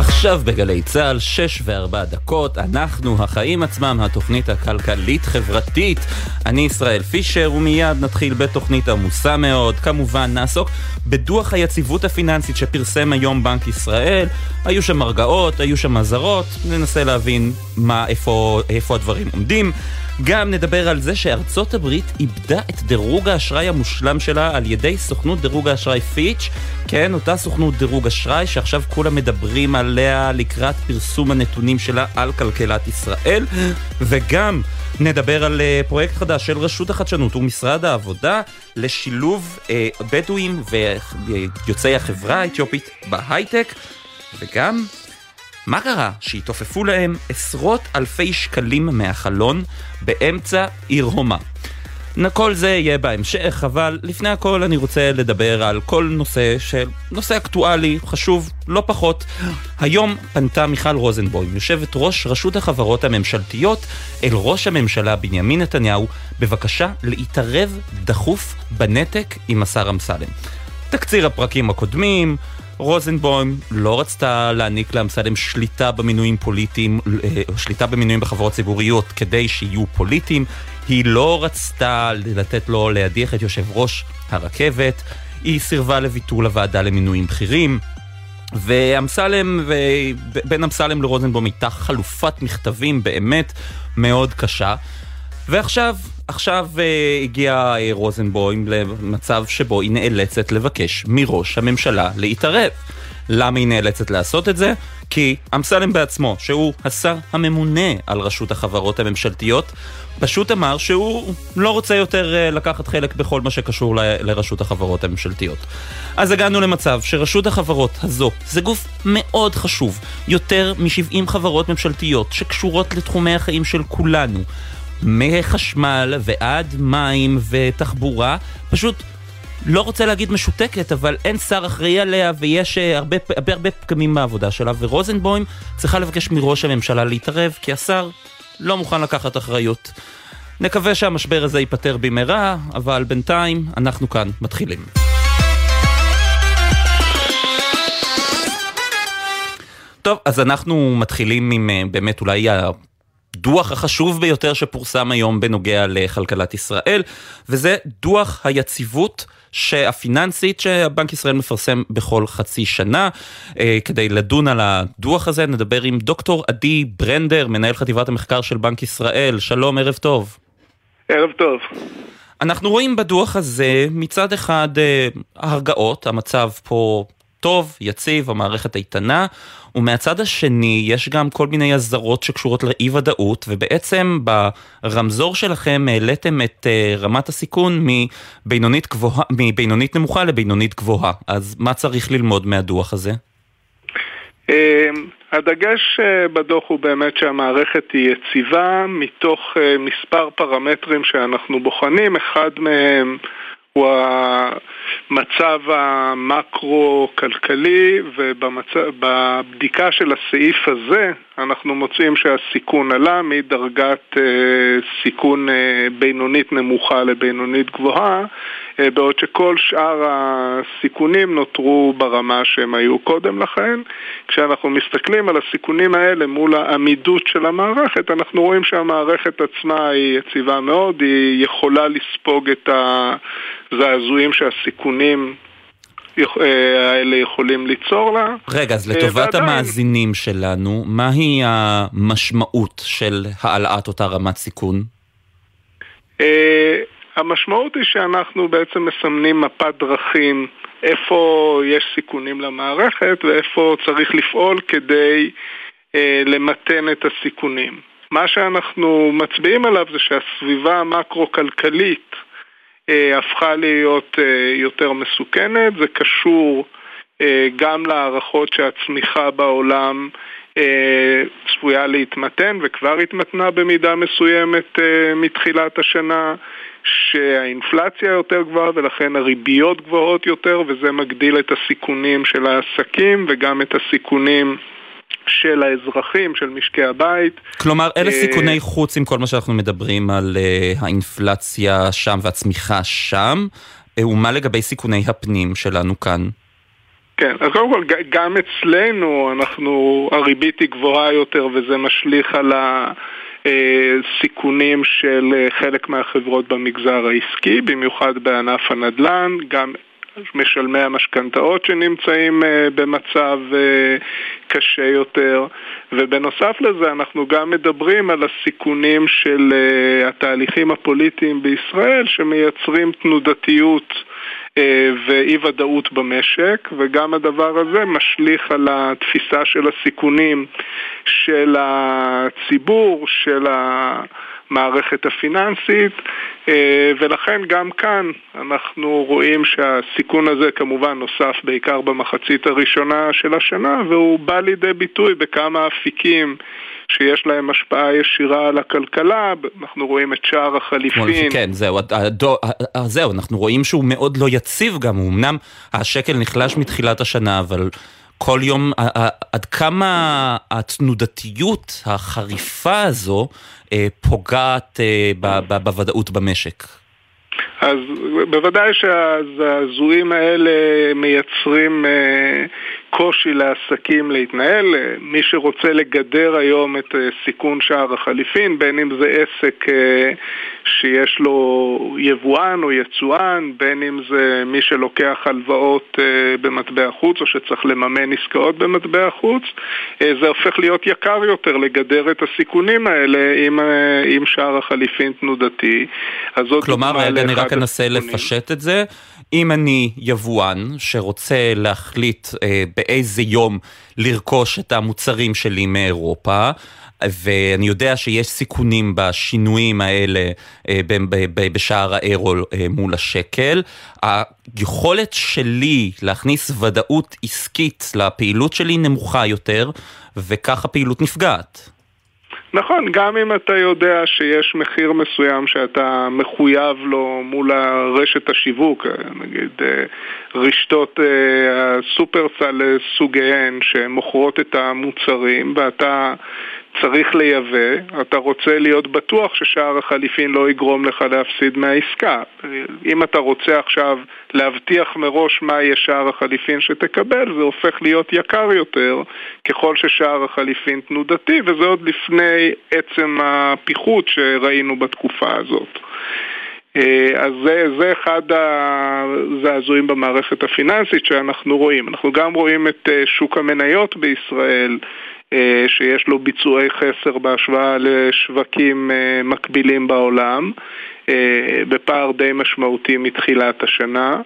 עכשיו בגלי צהל, 6:04, אנחנו החיים עצמם, התוכנית הכלכלית-חברתית. אני ישראל פישר, ומיד נתחיל בתוכנית עמוסה מאוד. כמובן, נעסוק בדוח היציבות הפיננסית שפרסם היום בנק ישראל. היו שם הרגעות, היו שם מזרות, ננסה להבין איפה הדברים עומדים. גם נדבר על זה שארצות הברית איבדה את דירוג האשראי המושלם שלה על ידי סוכנות דירוג האשראי פיץ'. כן, אותה סוכנות דירוג אשראי שעכשיו כולם מדברים עליה לקראת פרסום הנתונים שלה על כלכלת ישראל. וגם נדבר על פרויקט חדש של רשות החדשנות ומשרד העבודה לשילוב בדואים ויוצאי החברה האתיופית בהייטק. וגם מה קרה שהתעופפו להם עשרות אלפי שקלים מהחלון באמצע עיר הומה. כל זה יהיה בהמשך, אבל לפני הכל אני רוצה לדבר על כל נושא אקטואלי, חשוב, לא פחות. היום פנתה מיכל רוזנבוים, יושבת ראש רשות החברות הממשלתיות, אל ראש הממשלה בנימין נתניהו, בבקשה להתערב דחוף בנתק עם השר אמסלם. תקציר הפרקים הקודמים, רוזנבוים לא רצתה להעניק לאמסלם שליטה במינויים פוליטיים, שליטה במינויים בחברות ציבוריות כדי שיהיו פוליטיים. היא לא רצתה לתת לו להדיח את יושב ראש הרכבת. היא סירבה לביטול הוועדה למינויים בכירים. ובין אמסלם לרוזנבוים הייתה חלופת מכתבים באמת מאוד קשה. ועכשיו הגיע רוזנבוים למצב שבו היא נאלצת לבקש מראש הממשלה להתערב. למה היא נאלצת לעשות את זה? כי אמסלם בעצמו, שהוא השר הממונה על רשות החברות הממשלתיות, פשוט אמר שהוא לא רוצה יותר לקחת חלק בכל מה שקשור לרשות החברות הממשלתיות. אז הגענו למצב שרשות החברות הזו זה גוף מאוד חשוב, יותר מ70 חברות ממשלתיות שקשורות לתחומי החיים של כולנו, מחשמל ועד מים ותחבורה, פשוט לא רוצה להגיד משותקת, אבל אין שר אחראי עליה ויש הרבה פקמים בעבודה שלה, ורוזנבוים צריכה לבקש מראש הממשלה להתערב, כי השר לא מוכן לקחת אחריות. נקווה שהמשבר הזה ייפטר במהרה, אבל בינתיים אנחנו כאן מתחילים. טוב, אז אנחנו מתחילים עם באמת אולי הדוח החשוב ביותר שפורסם היום בנוגע לכלכלת ישראל, וזה דוח היציבות הפיננסית שהבנק ישראל מפרסם בכל חצי שנה. כדי לדון על הדוח הזה נדבר עם דוקטור עדי ברנדר, מנהל חטיבת המחקר של בנק ישראל. שלום, ערב טוב. ערב טוב. אנחנו רואים בדוח הזה מצד אחד הרגעות, המצב פה טוב, יציב, המערכת איתנה, ומהצד השני יש גם כל מיני הזרות שקשורות לאי ודאות, ובעצם ברמזור שלכם העליתם את רמת הסיכון מבינונית נמוכה לבינונית גבוהה. אז מה צריך ללמוד מהדוח הזה? הדגש בדוח הוא באמת שהמערכת היא יציבה מתוך מספר פרמטרים שאנחנו בוחנים. אחד מהם הוא המצב המקרו-כלכלי, ובבדיקה של הסעיף הזה אנחנו מוצאים שהסיכון עלה מדרגת סיכון בינונית נמוכה לבינונית גבוהה, בעוד שכל שאר הסיכונים נותרו ברמה שהם היו קודם לכן. כשאנחנו מסתכלים על הסיכונים האלה מול העמידות של המערכת, אנחנו רואים שהמערכת עצמה היא יציבה מאוד, היא יכולה לספוג את הזעזועים שהסיכונים האלה יכולים ליצור לה. רגע, אז לטובת המאזינים שלנו, מהי המשמעות של העלאת אותה רמת סיכון? המשמעות היא שאנחנו בעצם מסמנים מפת דרכים, איפה יש סיכונים למערכת ואיפה צריך לפעול כדי למתן את הסיכונים. מה שאנחנו מצביעים עליו זה שהסביבה המקרו-כלכלית הפכה להיות יותר מסוכנת. זה קשור גם להערכות שהצמיחה בעולם צפויה להתמתן, וכבר התמתנה במידה מסוימת מתחילת השנה, שהאינפלציה יותר גבוהה ולכן הריביות גבוהות יותר, וזה מגדיל את הסיכונים של העסקים וגם את הסיכונים של האזרחים, של משקי הבית. כלומר, אלה סיכוני חוץ עם כל מה שאנחנו מדברים על האינפלציה שם והצמיחה שם, ומה לגבי סיכוני הפנים שלנו כאן? כן, אז קודם כל, גם אצלנו הריבית היא גבוהה יותר, וזה משליך על הסיכונים של חלק מהחברות במגזר העסקי, במיוחד בענף הנדל"ן, גם משלמי המשכנתאות שנמצאים במצב קשה יותר, ובנוסף לזה אנחנו גם מדברים על הסיכונים של התהליכים הפוליטיים בישראל שמייצרים תנודתיות ואי ודאות במשק, וגם הדבר הזה משליך על התפיסה של הסיכונים של הציבור, של המערכת הפיננסית, ולכן גם כאן אנחנו רואים שהסיכון הזה כמובן נוסף בעיקר במחצית הראשונה של השנה, והוא בא לידי ביטוי בכמה אפיקים שיש להם השפעה ישירה על הכלכלה. אנחנו רואים את שער החליפין. כן, זהו, אנחנו רואים שהוא מאוד לא יציב גם, אמנם השקל נחלש מתחילת השנה, אבל כל יום, עד כמה התנודתיות החריפה הזו פוגעת בוודאות במשק? אז בוודאי שהזעזועים האלה מייצרים קושי לעסקים להתנהל. מי שרוצה לגדר היום את סיכון שער החליפין, בין אם זה עסק שיש לו יבואן או יצואן, בין אם זה מי שלוקח הלוואות במטבע חוץ או שצריך לממן עסקאות במטבע חוץ, זה הופך להיות יקר יותר לגדר את הסיכונים האלה עם שער החליפין תנודתי. כלומר, אני רק אנסה לפשט את זה. אם אני יבואן שרוצה להחליט באיזה יום לרכוש את המוצרים שלי מאירופה, ואני יודע שיש סיכונים בשינויים האלה בשער האירו מול השקל, היכולת שלי להכניס ודאות עסקית לפעילות שלי נמוכה יותר, וכך הפעילות נפגעת. נכון, גם אם אתה יודע שיש מחיר מסוים שאתה מחויב לו מול הרשת השיווק, נגיד רשתות הסופרסל סוגיהן שמוכרות את המוצרים ואתה צריך לייבא, אתה רוצה להיות בטוח ששער החליפין לא יגרום לך להפסיד מהעסקה. אם אתה רוצה עכשיו להבטיח מראש מה יהיה שער החליפין שתקבל, זה הופך להיות יקר יותר ככל ששער החליפין תנודתי, וזה עוד לפני עצם הפיחות שראינו בתקופה הזאת. אז זה אחד הזעזועים במערכת הפיננסית שאנחנו רואים. אנחנו גם רואים את שוק המניות בישראל, שיש לו ביצועי חסר בהשוואה לשווקים מקבילים בעולם, בפער די משמעותי מתחילת השנה,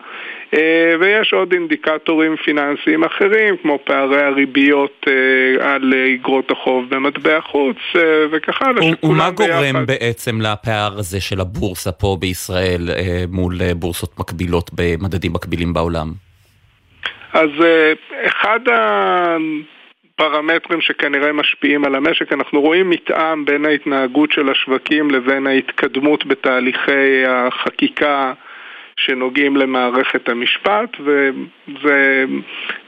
ויש עוד אינדיקטורים פיננסיים אחרים, כמו פערי הריביות על אגרות החוב במטבע חוץ, וככה ומה גורם בעצם לפער הזה של הבורסה פה בישראל מול בורסות מקבילות במדדים מקבילים בעולם? אז אחד פרמטרים שכנראה משפיעים על המשק, אנחנו רואים מתאם בין ההתנהגות של השווקים לבין ההתקדמות בתהליכי החקיקה שנוגעים למערכת המשפט, וזה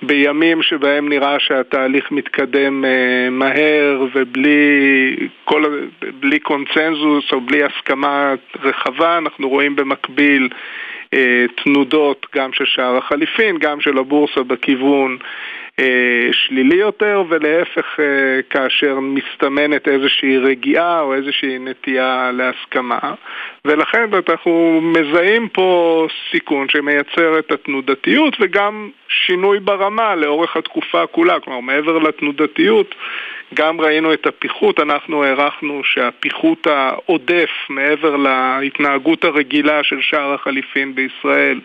בימים שבהם נראה שהתהליך מתקדם מהר ובלי קונצנזוס או בלי הסכמה רחבה, אנחנו רואים במקביל תנודות גם של שער החליפין, גם של הבורסה בכיוון שלילי יותר, ולהפך כאשר מסתמנת איזושהי רגיעה או איזושהי נטייה להסכמה, ולכן אנחנו מזהים פה סיכון שמייצר את התנודתיות וגם שינוי ברמה לאורך התקופה כולה. כלומר, מעבר לתנודתיות גם ראינו את הפיחות, אנחנו הערכנו שהפיחות העודף מעבר להתנהגות הרגילה של שער החליפין בישראל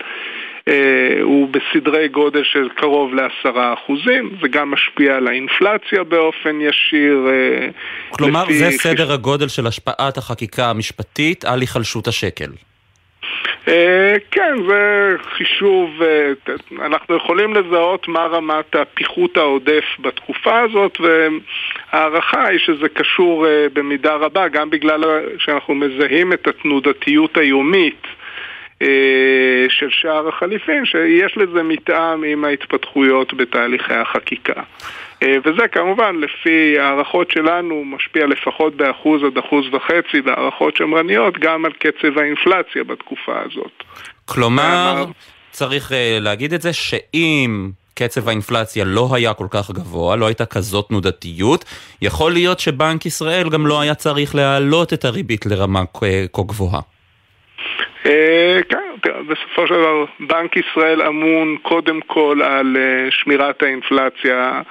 הוא בסדרי גודל של קרוב ל10%, זה גם משפיע על האינפלציה באופן ישיר. כלומר, זה סדר הגודל של השפעת החקיקה המשפטית על היחלשות השקל. כן, זה חישוב, אנחנו יכולים לזהות מה רמת הפיחות העודף בתקופה הזאת, והערכה היא שזה קשור במידה רבה, גם בגלל שאנחנו מזהים את התנודתיות היומית של שער החליפין, שיש לזה מתאם עם ההתפתחויות בתהליכי החקיקה. וזה כמובן לפי הערכות שלנו משפיע לפחות ב1% עד 1.5%, בהערכות שמרניות, גם על קצב האינפלציה בתקופה הזאת. כלומר, צריך להגיד את זה, שאם קצב האינפלציה לא היה כל כך גבוה, לא הייתה כזאת תנודתיות, יכול להיות שבנק ישראל גם לא היה צריך להעלות את הריבית לרמה כה גבוהה. כן, בסופו של דבר, בנק ישראל אמון קודם כל על שמירת האינפלציה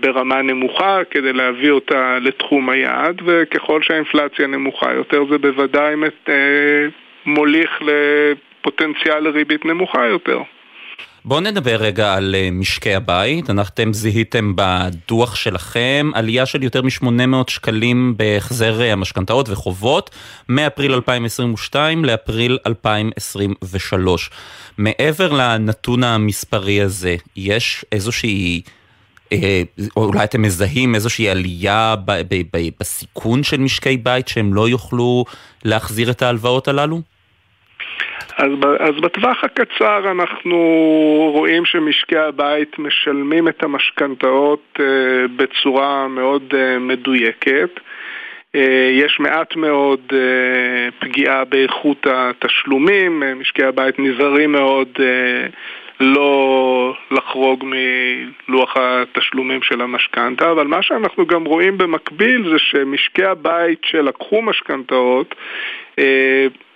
ברמה נמוכה, כדי להביא אותה לתחום היעד, וככל שהאינפלציה נמוכה יותר, זה בוודאי מוליך לפוטנציאל ריבית נמוכה יותר. בואו נדבר רגע על משקי הבית. אתם זיהיתם בדוח שלכם עלייה של יותר מ-800 שקלים בהחזר המשכנתאות וחובות מאפריל 2022 לאפריל 2023. מעבר לנתון המספרי הזה, יש איזושהי, אולי אתם מזהים איזושהי עלייה בסיכון של משקי בית שהם לא יוכלו להחזיר את ההלוואות הללו? אז בטווח הקצר אנחנו רואים שמשקי הבית משלמים את המשכנתאות בצורה מאוד מדויקת. יש מעט מאוד פגיעה באיכות התשלומים, משקי הבית נזהרים מאוד לא לחרוג מלוח התשלומים של המשכנתה, אבל מה שאנחנו גם רואים במקביל זה שמשקי הבית שלקחו משכנתאות,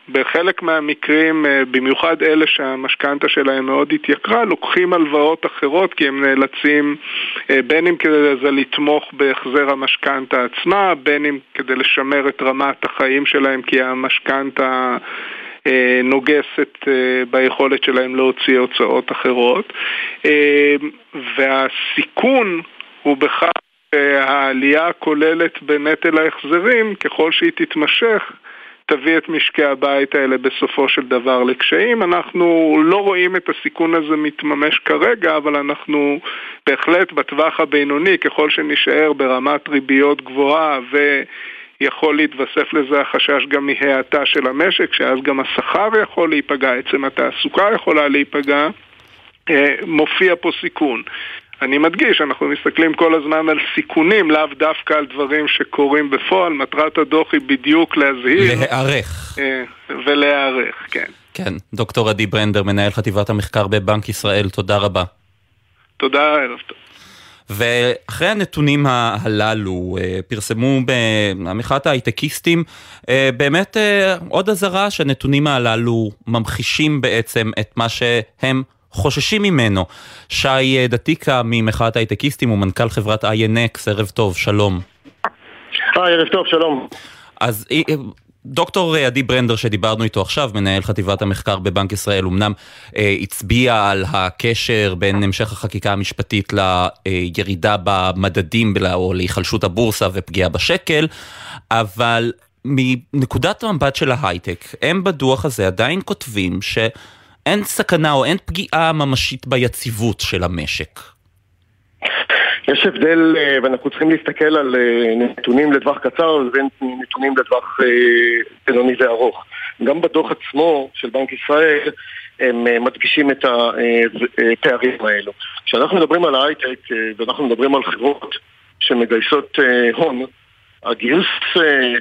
בחלק מהמקרים, במיוחד אלה שהמשכנתה שלהם מאוד התייקרה, לוקחים הלוואות אחרות כי הם נאלצים, בין אם כדי זה לתמוך בהחזר המשכנתה עצמה, בין אם כדי לשמר את רמת החיים שלהם כי המשכנתה נוגסת ביכולת שלהם להוציא הוצאות אחרות. והסיכון הוא בכך העלייה הכוללת בנטל ההחזרים, ככל שהיא תתמשך, תביא את משקי הבית האלה בסופו של דבר לקשיים. אנחנו לא רואים את הסיכון הזה מתממש כרגע, אבל אנחנו בהחלט בטווח הבינוני, ככל שנשאר ברמת ריביות גבוהה ויכול להתווסף לזה החשש גם מההאטה של המשק, שאז גם השכר יכול להיפגע, עצם התעסוקה יכולה להיפגע, מופיע פה סיכון. אני מדגיש, אנחנו מסתכלים כל הזמן על סיכונים, לאו דווקא על דברים שקורים בפועל. מטרת הדוח היא בדיוק להזהיר. להיערך. ולהיערך, כן. כן, דוקטור עדי ברנדר, מנהל חטיבת המחקר בבנק ישראל, תודה רבה. תודה, ערב טוב. ואחרי הנתונים הללו פרסמו במחאת ההייטקיסטים באמת עוד אזהרה שהנתונים הללו ממחישים בעצם את מה שהם חוששים ממנו. שי דתיקה ממחאת ההייטקיסטים ומנכ"ל חברת INX, ערב טוב, שלום. ערב טוב, שלום. אז דוקטור עדי ברנדר שדיברנו איתו עכשיו, מנהל חטיבת המחקר בבנק ישראל, אמנם הצביע על הקשר בין המשך החקיקה המשפטית לירידה במדדים או להיחלשות הבורסה ופגיעה בשקל, אבל מנקודת המבט של ההייטק, הם בדוח הזה עדיין כותבים ש אין סכנה או אין פגיעה ממשית ביציבות של המשק. יש הבדל, ואנחנו צריכים להסתכל על נתונים לטווח קצר ובין נתונים לטווח בינוני וארוך. גם בדוח עצמו של בנק ישראל הם מדגישים את הפערים האלו. כשאנחנו מדברים על ההייטק ואנחנו מדברים על חברות שמגייסות הון,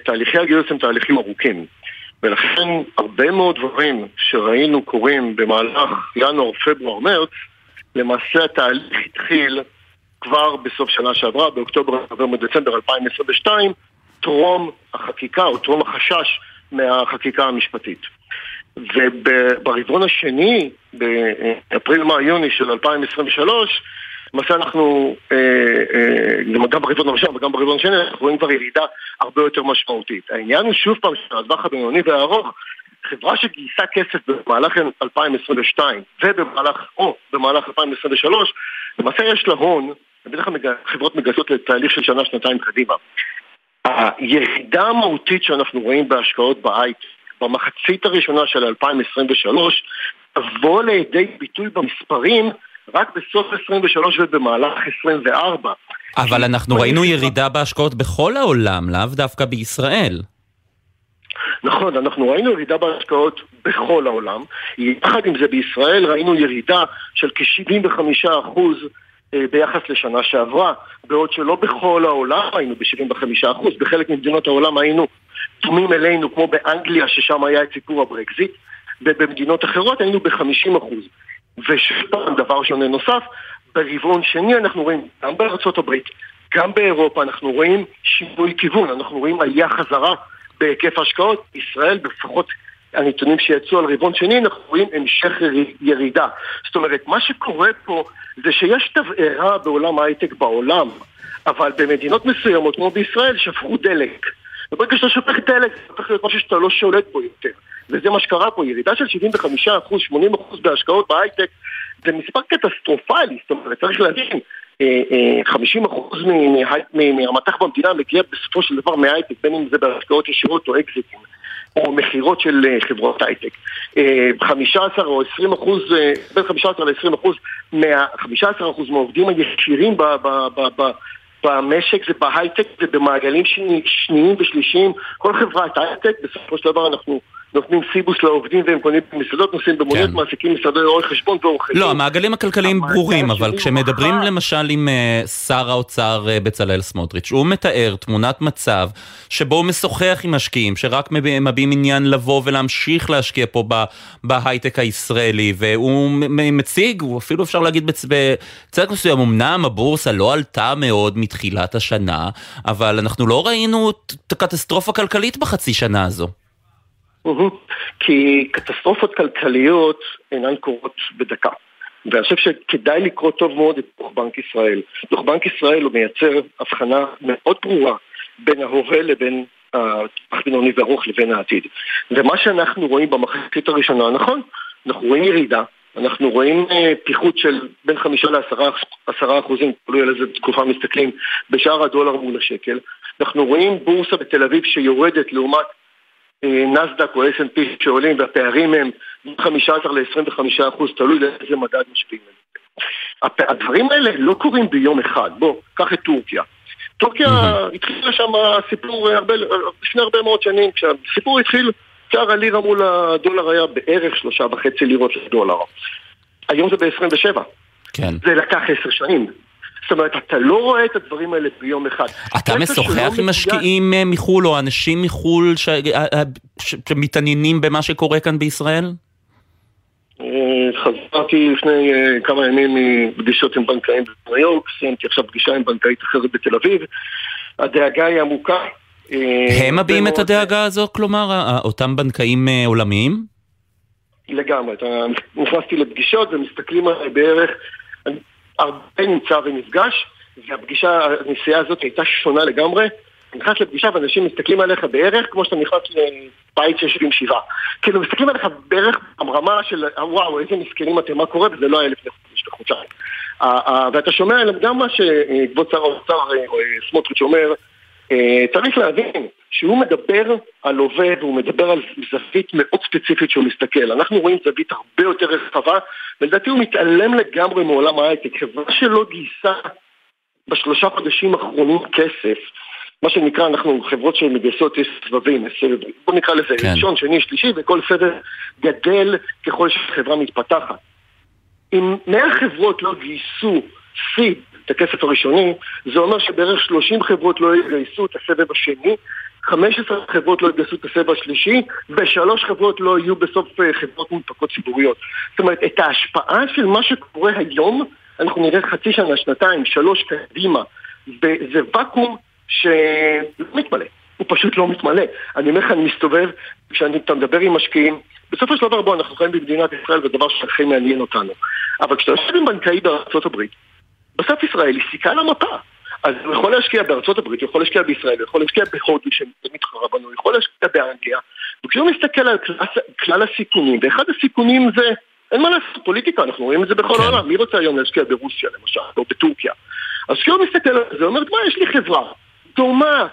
תהליכי הגיוס הם תהליכים ארוכים. ולכן הרבה מאוד דברים שראינו קורים במהלך ינואר, פברואר, מרץ, למעשה התהליך התחיל כבר בסוף שנה שעברה, באוקטובר, נובמבר, דצמבר 2022, טרום החקיקה או טרום החשש מהחקיקה המשפטית. וברבעון השני, באפריל, מאי, יוני של 2023, למעשה אנחנו, גם ברבעון הראשון וגם ברבעון השני, אנחנו רואים כבר ירידה הרבה יותר משמעותית. העניין הוא שוב פעם שהטווח הבינוני והארוך, חברה שגייסה כסף במהלך 2022 ובמהלך 2023, למעשה יש לה הון, בדרך כלל חברות מגייסות לתהליך של שנה, שנתיים קדימה. הירידה המהותית שאנחנו רואים בהשקעות בהייטק, במחצית הראשונה של 2023, תבוא לידי ביטוי במספרים, רק בסוף 23 ובמהלך 24. אבל אנחנו ראינו ירידה בהשקעות בכל העולם, לאו דווקא בישראל. נכון, אנחנו ראינו ירידה בהשקעות בכל העולם. יחד עם זה בישראל ראינו ירידה של כ-75% ביחס לשנה שעברה, בעוד שלא בכל העולם היינו ב-75%. בחלק ממדינות העולם היינו דומים אלינו, כמו באנגליה, ששם היה את סיפור הברקזיט, ובמדינות אחרות היינו ב-50%. ושדבר שונה נוסף, ברבעון שני אנחנו רואים גם בארצות הברית, גם באירופה אנחנו רואים שינוי כיוון, אנחנו רואים עלייה חזרה בהיקף השקעות, ישראל בפחות הנתונים שיצאו על רבעון שני, אנחנו רואים המשך ירידה. זאת אומרת, מה שקורה פה זה שיש תבערה בעולם ההייטק בעולם, אבל במדינות מסוימות, כמו בישראל, שפכו דלק. וברגע שאתה שופך דלק, זה הופך להיות משהו שאתה לא שולט בו יותר. וזה מה שקרה פה, ירידה של 75%, 80% בהשקעות בהייטק, זה מספר קטסטרופלי, זאת אומרת, צריך להבין, 50% מהמתח במדינה מגיע בסופו של דבר מהייטק, בין אם זה בהשקעות ישירות או אקזיטים, או מחירות של חברות הייטק. 15 או 20%, בין 15 ל-20%, 15% מהעובדים הישירים במשק, זה בהייטק, זה במעגלים שניים ושלישיים, כל חברת הייטק, בסופו של דבר אנחנו נותנים סיבוס לעובדים והם קונים במסעדות, נוסעים במוניות, מעסיקים מסעדות, רואי חשבון ואורחי. לא, המעגלים הכלכליים ברורים, אבל כשמדברים למשל עם שר האוצר בצלאל סמוטריץ', הוא מתאר תמונת מצב שבו הוא משוחח עם משקיעים, שרק מביאים עניין לבוא ולהמשיך להשקיע פה בהייטק הישראלי, והוא מציג, אפילו אפשר להגיד בצדק מסוים, אמנם הבורסה לא עלתה מאוד מתחילת השנה, אבל אנחנו לא ראינו את הקטסטרופה הכלכלית בחצי שנה הזו. כי קטסטרופות כלכליות אינן קורות בדקה. ואני חושב שכדאי לקרוא טוב מאוד את דוח בנק ישראל. דוח בנק ישראל הוא מייצר הבחנה מאוד ברורה בין ההווה לבין הטווח בינוני וארוך לבין העתיד. ומה שאנחנו רואים במחצית הראשונה, נכון, אנחנו רואים ירידה, אנחנו רואים פיחות של בין 5% ל-10%, תלוי על איזה תקופה מסתכלים, בשער הדולר מול השקל. אנחנו רואים בורסה בתל אביב שיורדת לעומת נזדק או S&P שעולים, והפערים הם 15% ל-25%, תלוי לאיזה מדד משפיעים. הדברים האלה לא קורים ביום אחד. בוא, קח את טורקיה. טורקיה התחילה שם סיפור לפני הרבה מאוד שנים, כשהסיפור התחיל, שער הלירה מול הדולר היה בערך 3.5 לירות לדולר. היום זה ב-27. זה לקח 10 שנים. זאת אומרת, אתה לא רואה את הדברים האלה ביום אחד. אתה משוחח עם משקיעים מחול או אנשים מחול שמתעניינים במה שקורה כאן בישראל? חזרתי לפני כמה ימים מפגישות עם בנקאים בניו יורק, סיימתי עכשיו פגישה עם בנקאית אחרת בתל אביב. הדאגה היא עמוקה. הם מביעים את הדאגה הזו, כלומר, אותם בנקאים עולמיים? לגמרי. נכנסתי לפגישות ומסתכלים בערך... הרבה נמצא ונפגש, והפגישה, הנסיעה הזאת הייתה שונה לגמרי. נכנס לפגישה ואנשים מסתכלים עליך בערך, כמו שאתה נכנס לבית שיושבים שבעה. כאילו, מסתכלים עליך בערך המרמה של, וואו, איזה מסכנים אתם, מה קורה? וזה לא היה לפני חודשיים. ואתה שומע עליהם גם מה שכבוד שר האוצר סמוטריץ' אומר, צריך להבין שהוא מדבר על הווה והוא מדבר על זווית מאוד ספציפית שהוא מסתכל. אנחנו רואים זווית הרבה יותר רחבה, ולדעתי הוא מתעלם לגמרי מעולם ההייטק. חברה שלא גייסה בשלושה חודשים האחרונים כסף, מה שנקרא, אנחנו חברות שמגייסות יש סבבים, בוא נקרא לזה ראשון, שני, שלישי, וכל סדר גדל ככל שהחברה מתפתחת. אם 100 חברות לא גייסו סיד, את הכסף הראשוני, זה אומר שבערך 30 חברות לא יגייסו את הסבב השני, 15 חברות לא יגייסו את הסבב השלישי, ו3 חברות לא יהיו בסוף חברות מונפקות ציבוריות. זאת אומרת, את ההשפעה של מה שקורה היום, אנחנו נראה חצי שנה, שנתיים, 3 קדימה, וזה וקום שלא מתמלא. הוא פשוט לא מתמלא. אני אומר לך, אני מסתובב, כשאני מדבר עם משקיעים, בסופו של דבר בו אנחנו חיים במדינת ישראל, זה דבר שהכי מעניין אותנו. אבל כשאתה יושב עם בנקאי בארצות הברית, בסוף ישראל היא סיכה למפה. אז הוא יכול להשקיע בארצות הברית, הוא יכול להשקיע בישראל, הוא יכול להשקיע בהודו שמתחרה בנו, הוא יכול להשקיע באנגליה. וכשהוא מסתכל על כלל הסיכונים, ואחד הסיכונים זה, אין מה לעשות, פוליטיקה, אנחנו רואים את זה בכל העולם. מי רוצה היום להשקיע ברוסיה למשל, או בטורקיה? אז כשהוא מסתכל על זה, הוא אומר, מה, יש לי חברה, תאומה.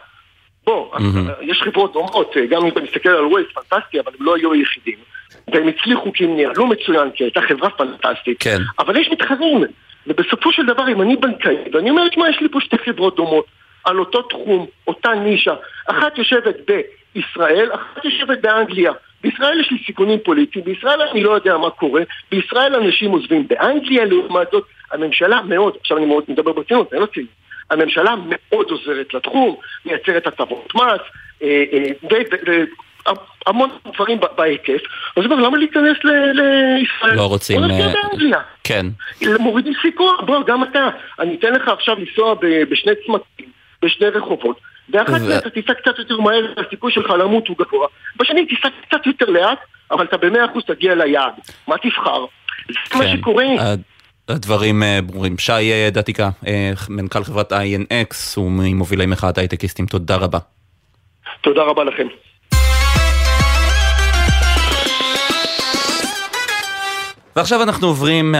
בוא, יש חברות דומות, גם אם אתה מסתכל על וויז, פנטסטי, אבל הם לא היו היחידים. והם הצליחו כי הם נעלו מצוין, כי הייתה חברה פנטסטית. אבל יש מתחרים. ובסופו של דבר, אם אני בנקאי, ואני אומר, מה, יש לי פה שתי חברות דומות, על אותו תחום, אותה נישה, אחת יושבת בישראל, אחת יושבת באנגליה. בישראל יש לי סיכונים פוליטיים, בישראל אני לא יודע מה קורה, בישראל אנשים עוזבים, באנגליה, לעומת זאת, הממשלה מאוד, עכשיו אני מאוד מדבר ברצינות, אני לא ציין, הממשלה מאוד עוזרת לתחום, מייצרת הטבות מס, המון דברים בהיקף, אז בואו, למה להיכנס לישראל? לא רוצים... בואו נתקע באנגליה. כן. מורידים סיכון, בואו, גם אתה. אני אתן לך עכשיו לנסוע בשני צמתים, בשני רחובות, ואחת אתה תיסע קצת יותר מהר, הסיכוי שלך למות הוא גבוה, בשני תיסע קצת יותר לאט, אבל אתה ב100% תגיע ליעד. מה תבחר? זה מה שקורה. הדברים ברורים. שי דתיקה, מנכ"ל חברת INX, הוא מובילי מחאת הייטקיסטים. תודה רבה. תודה רבה לכם. ועכשיו אנחנו עוברים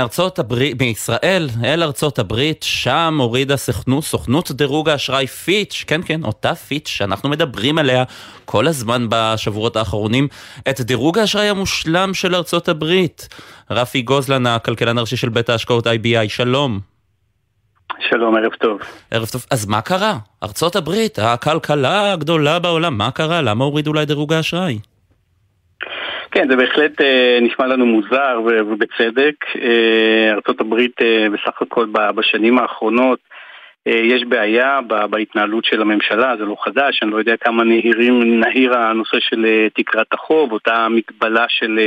מישראל אל ארצות הברית, שם הורידה סוכנות דירוג האשראי פיץ', כן, אותה פיץ' שאנחנו מדברים עליה כל הזמן בשבועות האחרונים, את דירוג האשראי המושלם של ארצות הברית. רפי גוזלן, הכלכלן הראשי של בית ההשקעות IBI, שלום. שלום, ערב טוב. ערב טוב, אז מה קרה? ארצות הברית, הכלכלה הגדולה בעולם, מה קרה? למה הורידו לה דירוג האשראי? כן, זה בהחלט נשמע לנו מוזר ובצדק. ארצות הברית בסך הכל בשנים האחרונות יש בעיה בהתנהלות של הממשלה, זה לא חדש, אני לא יודע כמה נהיר הנושא של תקרת החוב, אותה מגבלה של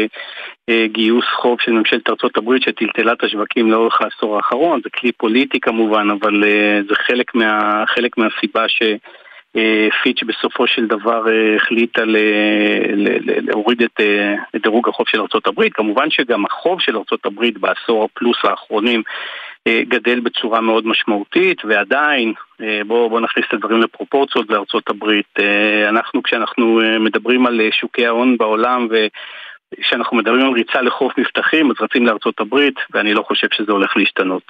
גיוס חוב של ממשלת ארצות הברית שטלטלה את השווקים לאורך העשור האחרון, זה כלי פוליטי כמובן, אבל זה חלק מהסיבה ש... פיץ' בסופו של דבר החליטה להוריד את דירוג החוב של ארצות הברית. כמובן שגם החוב של ארצות הברית בעשור הפלוס האחרונים גדל בצורה מאוד משמעותית, ועדיין, בואו נכניס את הדברים לפרופורציות לארצות הברית. אנחנו, כשאנחנו מדברים על שוקי ההון בעולם וכשאנחנו מדברים על ריצה לחוף מבטחים, אז רצים לארצות הברית, ואני לא חושב שזה הולך להשתנות.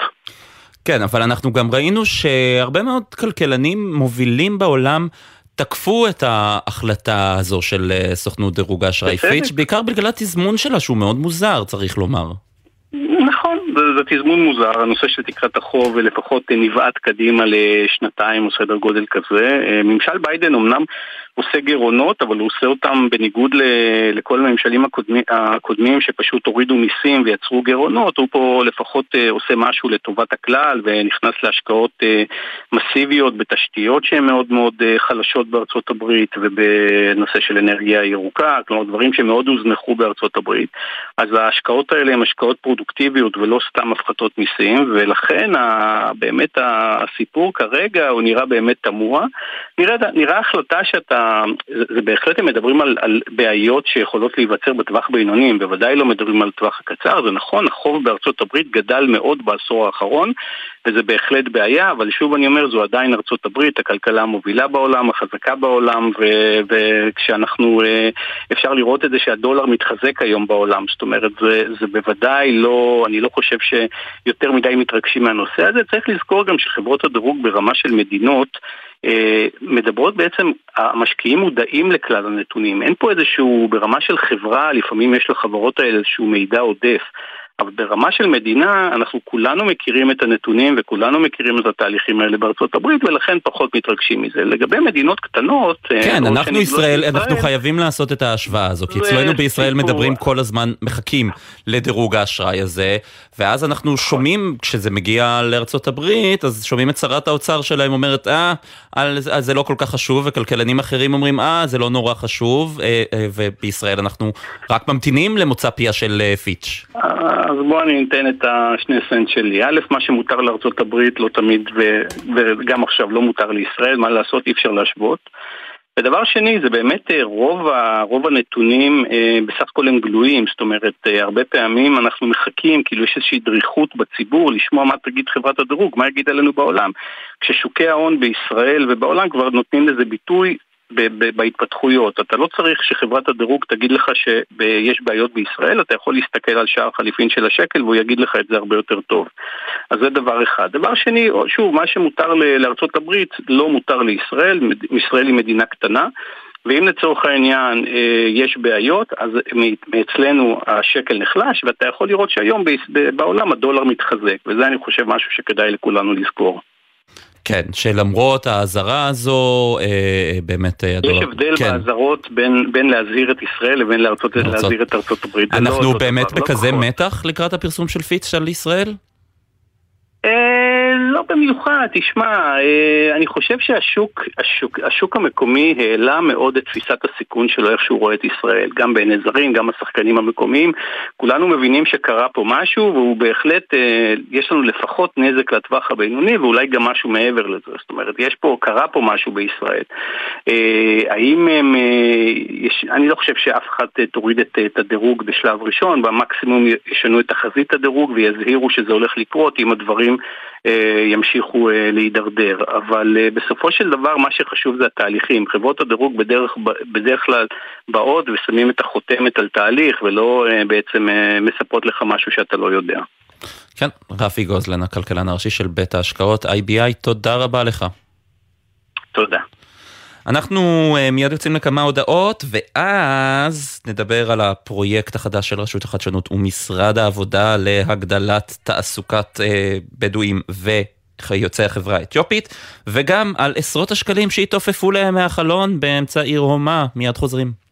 כן, אבל אנחנו גם ראינו שהרבה מאוד כלכלנים מובילים בעולם תקפו את ההחלטה הזו של סוכנות דירוג האשראי פיץ', בעיקר בגלל התזמון שלה שהוא מאוד מוזר, צריך לומר. נכון, זה תזמון מוזר, הנושא של תקרת החוב לפחות נבעט קדימה לשנתיים או סדר גודל כזה. ממשל ביידן אמנם עושה גירעונות, אבל הוא עושה אותם בניגוד לכל הממשלים הקודמים שפשוט הורידו מיסים ויצרו גירעונות. הוא פה לפחות עושה משהו לטובת הכלל ונכנס להשקעות מסיביות בתשתיות שהן מאוד מאוד חלשות בארצות הברית ובנושא של אנרגיה ירוקה, כלומר דברים שמאוד הוזנחו בארצות הברית. אז ההשקעות האלה הן השקעות פרודוקטיביות ולא סתם הפחתות מיסים, ולכן באמת הסיפור כרגע הוא נראה באמת תמוה. נראה החלטה זה בהחלט הם מדברים על בעיות שיכולות להיווצר בטווח בינוניים, בוודאי לא מדברים על טווח הקצר, זה נכון, החוב בארצות הברית גדל מאוד בעשור האחרון, וזה בהחלט בעיה, אבל שוב אני אומר, זו עדיין ארצות הברית, הכלכלה המובילה בעולם, החזקה בעולם, וכשאנחנו, אפשר לראות את זה שהדולר מתחזק היום בעולם, זאת אומרת, זה בוודאי לא, אני לא חושב שיותר מדי מתרגשים מהנושא הזה, צריך לזכור גם שחברות הדירוג ברמה של מדינות, מדברות בעצם, המשקיעים מודעים לכלל הנתונים, אין פה איזשהו, ברמה של חברה, לפעמים יש לחברות האלה איזשהו מידע עודף, אבל ברמה של מדינה, אנחנו כולנו מכירים את הנתונים, וכולנו מכירים את התהליכים האלה בארצות הברית, ולכן פחות מתרגשים מזה. לגבי מדינות קטנות... כן, אנחנו ישראל, אנחנו חייבים לעשות את ההשוואה הזו, כי אצלנו בישראל מדברים כל הזמן, מחכים לדירוג האשראי הזה, ואז אנחנו שומעים, כשזה מגיע לארצות הברית, אז שומעים את שרת האוצר שלהם אומרת, זה לא כל כך חשוב, וכלכלנים אחרים אומרים, זה לא נורא חשוב, ובישראל אנחנו רק ממתינים למוצא פיה של פיץ'. אז בואו אני אתן את השני סנט שלי. א', מה שמותר לארצות הברית לא תמיד וגם עכשיו לא מותר לישראל, מה לעשות, אי אפשר להשוות. ודבר שני, זה באמת רוב הנתונים בסך הכל הם גלויים, זאת אומרת, הרבה פעמים אנחנו מחכים, כאילו יש איזושהי דריכות בציבור, לשמוע מה תגיד חברת הדירוג, מה יגיד עלינו בעולם. כששוקי ההון בישראל ובעולם כבר נותנים לזה ביטוי, בהתפתחויות. אתה לא צריך שחברת הדירוג תגיד לך שיש בעיות בישראל, אתה יכול להסתכל על שער חליפין של השקל והוא יגיד לך את זה הרבה יותר טוב. אז זה דבר אחד. דבר שני, שוב, מה שמותר לארצות הברית לא מותר לישראל, ישראל היא מדינה קטנה, ואם לצורך העניין יש בעיות, אז מאצלנו השקל נחלש, ואתה יכול לראות שהיום בעולם הדולר מתחזק, וזה אני חושב משהו שכדאי לכולנו לזכור. כן, שלמרות ההזרה הזו, באמת... יש הבדל בהזרות בין להזהיר את ישראל לבין להזהיר את ארצות הברית. אנחנו באמת בכזה מתח לקראת הפרסום של פיץ' על ישראל? לא במיוחד, תשמע, אני חושב שהשוק המקומי העלה מאוד את תפיסת הסיכון שלו, איך שהוא רואה את ישראל, גם בעיני זרים, גם השחקנים המקומיים, כולנו מבינים שקרה פה משהו, והוא בהחלט, יש לנו לפחות נזק לטווח הבינוני, ואולי גם משהו מעבר לזה, זאת אומרת, יש פה, קרה פה משהו בישראל. האם הם, אני לא חושב שאף אחד תוריד את הדירוג בשלב ראשון, במקסימום ישנו את תחזית הדירוג, ויזהירו שזה הולך לקרות אם הדברים ימשיכו להידרדר, אבל בסופו של דבר מה שחשוב זה התהליכים. חברות הדירוג בדרך כלל באות ושמים את החותמת על תהליך ולא בעצם מספרות לך משהו שאתה לא יודע. כן, רפי גוזלן, הכלכלן הראשי של בית ההשקעות IBI, תודה רבה לך. תודה. אנחנו מיד יוצאים לכמה הודעות, ואז נדבר על הפרויקט החדש של רשות החדשנות ומשרד העבודה להגדלת תעסוקת בדואים ויוצאי החברה האתיופית, וגם על עשרות השקלים שהתעופפו להם מהחלון באמצע עיר הומה. מיד חוזרים.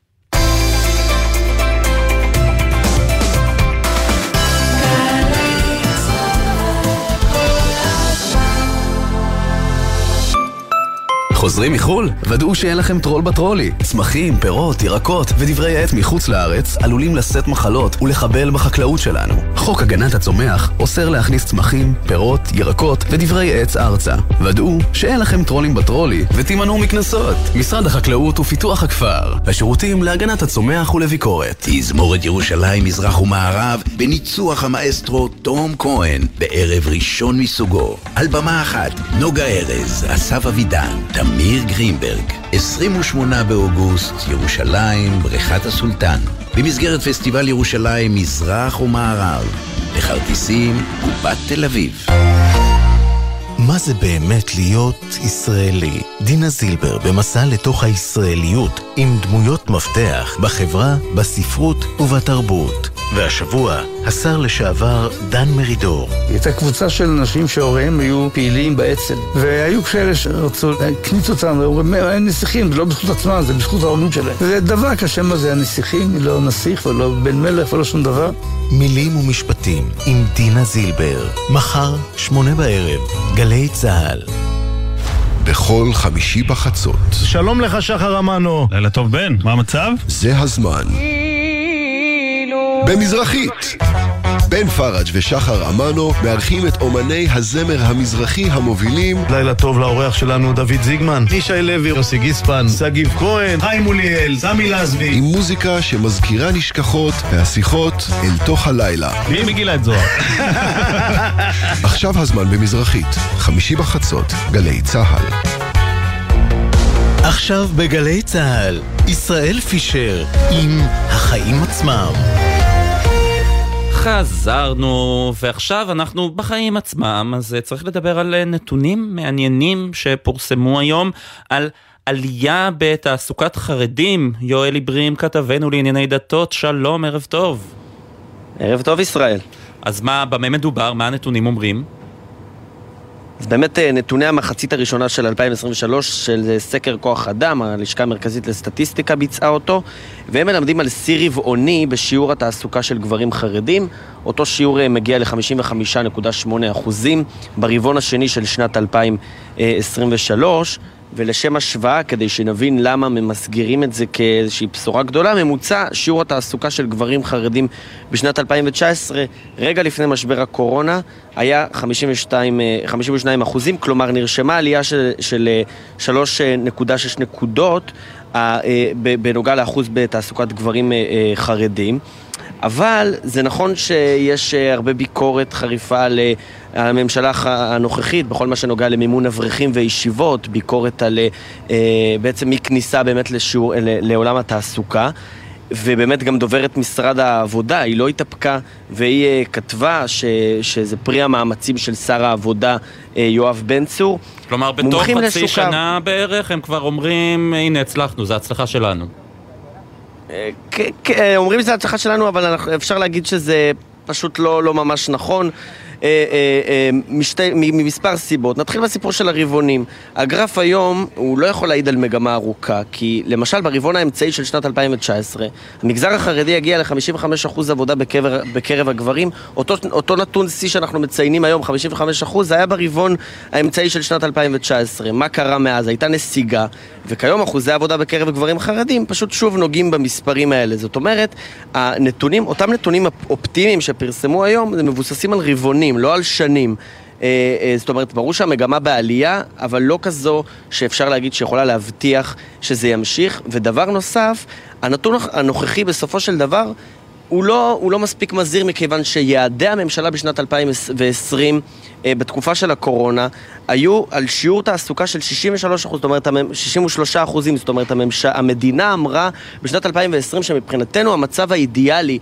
חוזרים מחול? ודאו שאין לכם טרול בטרולי. צמחים, פירות, ירקות ודברי עט מחוץ לארץ עלולים לשאת מחלות ולחבל בחקלאות שלנו. חוק הגנת הצומח אוסר להכניס צמחים, פירות, ירקות ודברי עץ ארצה. ודאו שאין לכם טרולים בטרולי ותימנעו מכנסות. משרד החקלאות ופיתוח הכפר. השירותים להגנת הצומח ולביקורת. תזמורת ירושלים, מזרח ומערב, בניצוח המאסטרו תום כהן, בערב ראשון מסוגו. על במה אחת, נוגה ארז, אסף אבידן, אמיר גרינברג, 28 באוגוסט, ירושלים, בריכת הסולטן, במסגרת פסטיבל ירושלים, מזרח ומערב, לכרטיסים, קופת תל אביב. מה זה באמת להיות ישראלי? דינה זילבר במסע לתוך הישראליות, עם דמויות מפתח בחברה, בספרות ובתרבות. והשבוע, השר לשעבר דן מרידור. הייתה קבוצה של נשים שהוריהם היו פעילים באצ"ל, והיו כאלה שרצו להקניט אותם, ואומרים, אין נסיכים, זה לא בזכות עצמם, זה בזכות העולם שלהם. זה דבק, השם הזה, הנסיכים, לא נסיך ולא בן מלך ולא שום דבר. מילים ומשפטים עם דינה זילבר, מחר, 20:00, גלי צהל. בכל חמישי בחצות. שלום לך, שחר אמנו. לילה טוב, בן, מה המצב? זה הזמן. במזרחית בן פראג' ושחר אמנו מארחים את אומני הזמר המזרחי המובילים. לילה טוב לאורח שלנו דוד זיגמן, נישי לוי, יוסי גיספן, סגיב כהן, חיים מוליאל, סמי לזבי, עם מוזיקה שמזכירה נשכחות והשיחות אל תוך הלילה. מי מגילה את זוהר? עכשיו הזמן במזרחית, 5:00 גלי צהל. עכשיו בגלי צהל, ישראל פישר עם החיים עצמם. חזרנו, ועכשיו אנחנו בחיים עצמם, אז צריך לדבר על נתונים מעניינים שפורסמו היום על עלייה בתעסוקת חרדים. יואל עברים, כתבנו לענייני דתות, שלום, ערב טוב. ערב טוב ישראל. אז מה, במה מדובר, מה הנתונים אומרים? אז באמת נתוני המחצית הראשונה של 2023 של סקר כוח אדם, הלשכה המרכזית לסטטיסטיקה ביצעה אותו, והם מלמדים על שיא רבעוני בשיעור התעסוקה של גברים חרדים. אותו שיעור מגיע ל-55.8% ברבעון השני של שנת 2023, ולשם השוואה, כדי שנבין למה ממסגרים את זה כאיזושהי בשורה גדולה, ממוצע שיעור התעסוקה של גברים חרדים בשנת 2019, רגע לפני משבר הקורונה, היה 52%, כלומר נרשמה עלייה של 3.6 נקודות בנוגע לאחוז בתעסוקת גברים חרדים. אבל זה נכון שיש הרבה ביקורת חריפה על הממשלה הנוכחית, בכל מה שנוגע למימון אברכים וישיבות, ביקורת על בעצם מכניסה באמת לעולם התעסוקה, ובאמת גם דוברת משרד העבודה, היא לא התאפקה, והיא כתבה שזה פרי המאמצים של שר העבודה יואב בן צור. כלומר, בתוך חצי שנה בערך הם כבר אומרים, הנה הצלחנו, זה הצלחה שלנו. אומרים שזה הצלחה שלנו, אבל אפשר להגיד שזה פשוט לא ממש נכון. ממספר סיבות. נתחיל בסיפור של הרבעונים. הגרף היום הוא לא יכול להעיד על מגמה ארוכה, כי למשל ברבעון האמצעי של שנת 2019, המגזר החרדי יגיע ל-55% עבודה בקרב הגברים. אותו נתון C שאנחנו מציינים היום, 55%, זה היה ברבעון האמצעי של שנת 2019. מה קרה מאז? הייתה נסיגה, וכיום אחוזי עבודה בקרב גברים חרדים פשוט שוב נוגעים במספרים האלה. זאת אומרת, הנתונים, אותם נתונים אופטימיים שפרסמו היום, הם מבוססים על רבעונים, לא על שנים. זאת אומרת, ברור שהמגמה בעלייה, אבל לא כזו שאפשר להגיד שיכולה להבטיח שזה ימשיך. ודבר נוסף, הנתון הנוכחי בסופו של דבר, הוא לא מספיק מזהיר, מכיוון שיעדי הממשלה בשנת 2020 בתקופה של הקורונה היו על שיעור תעסוקה של 63%, זאת אומרת 63%, זאת אומרת המדינה אמרה בשנת 2020 שמבחינתנו המצב האידיאלי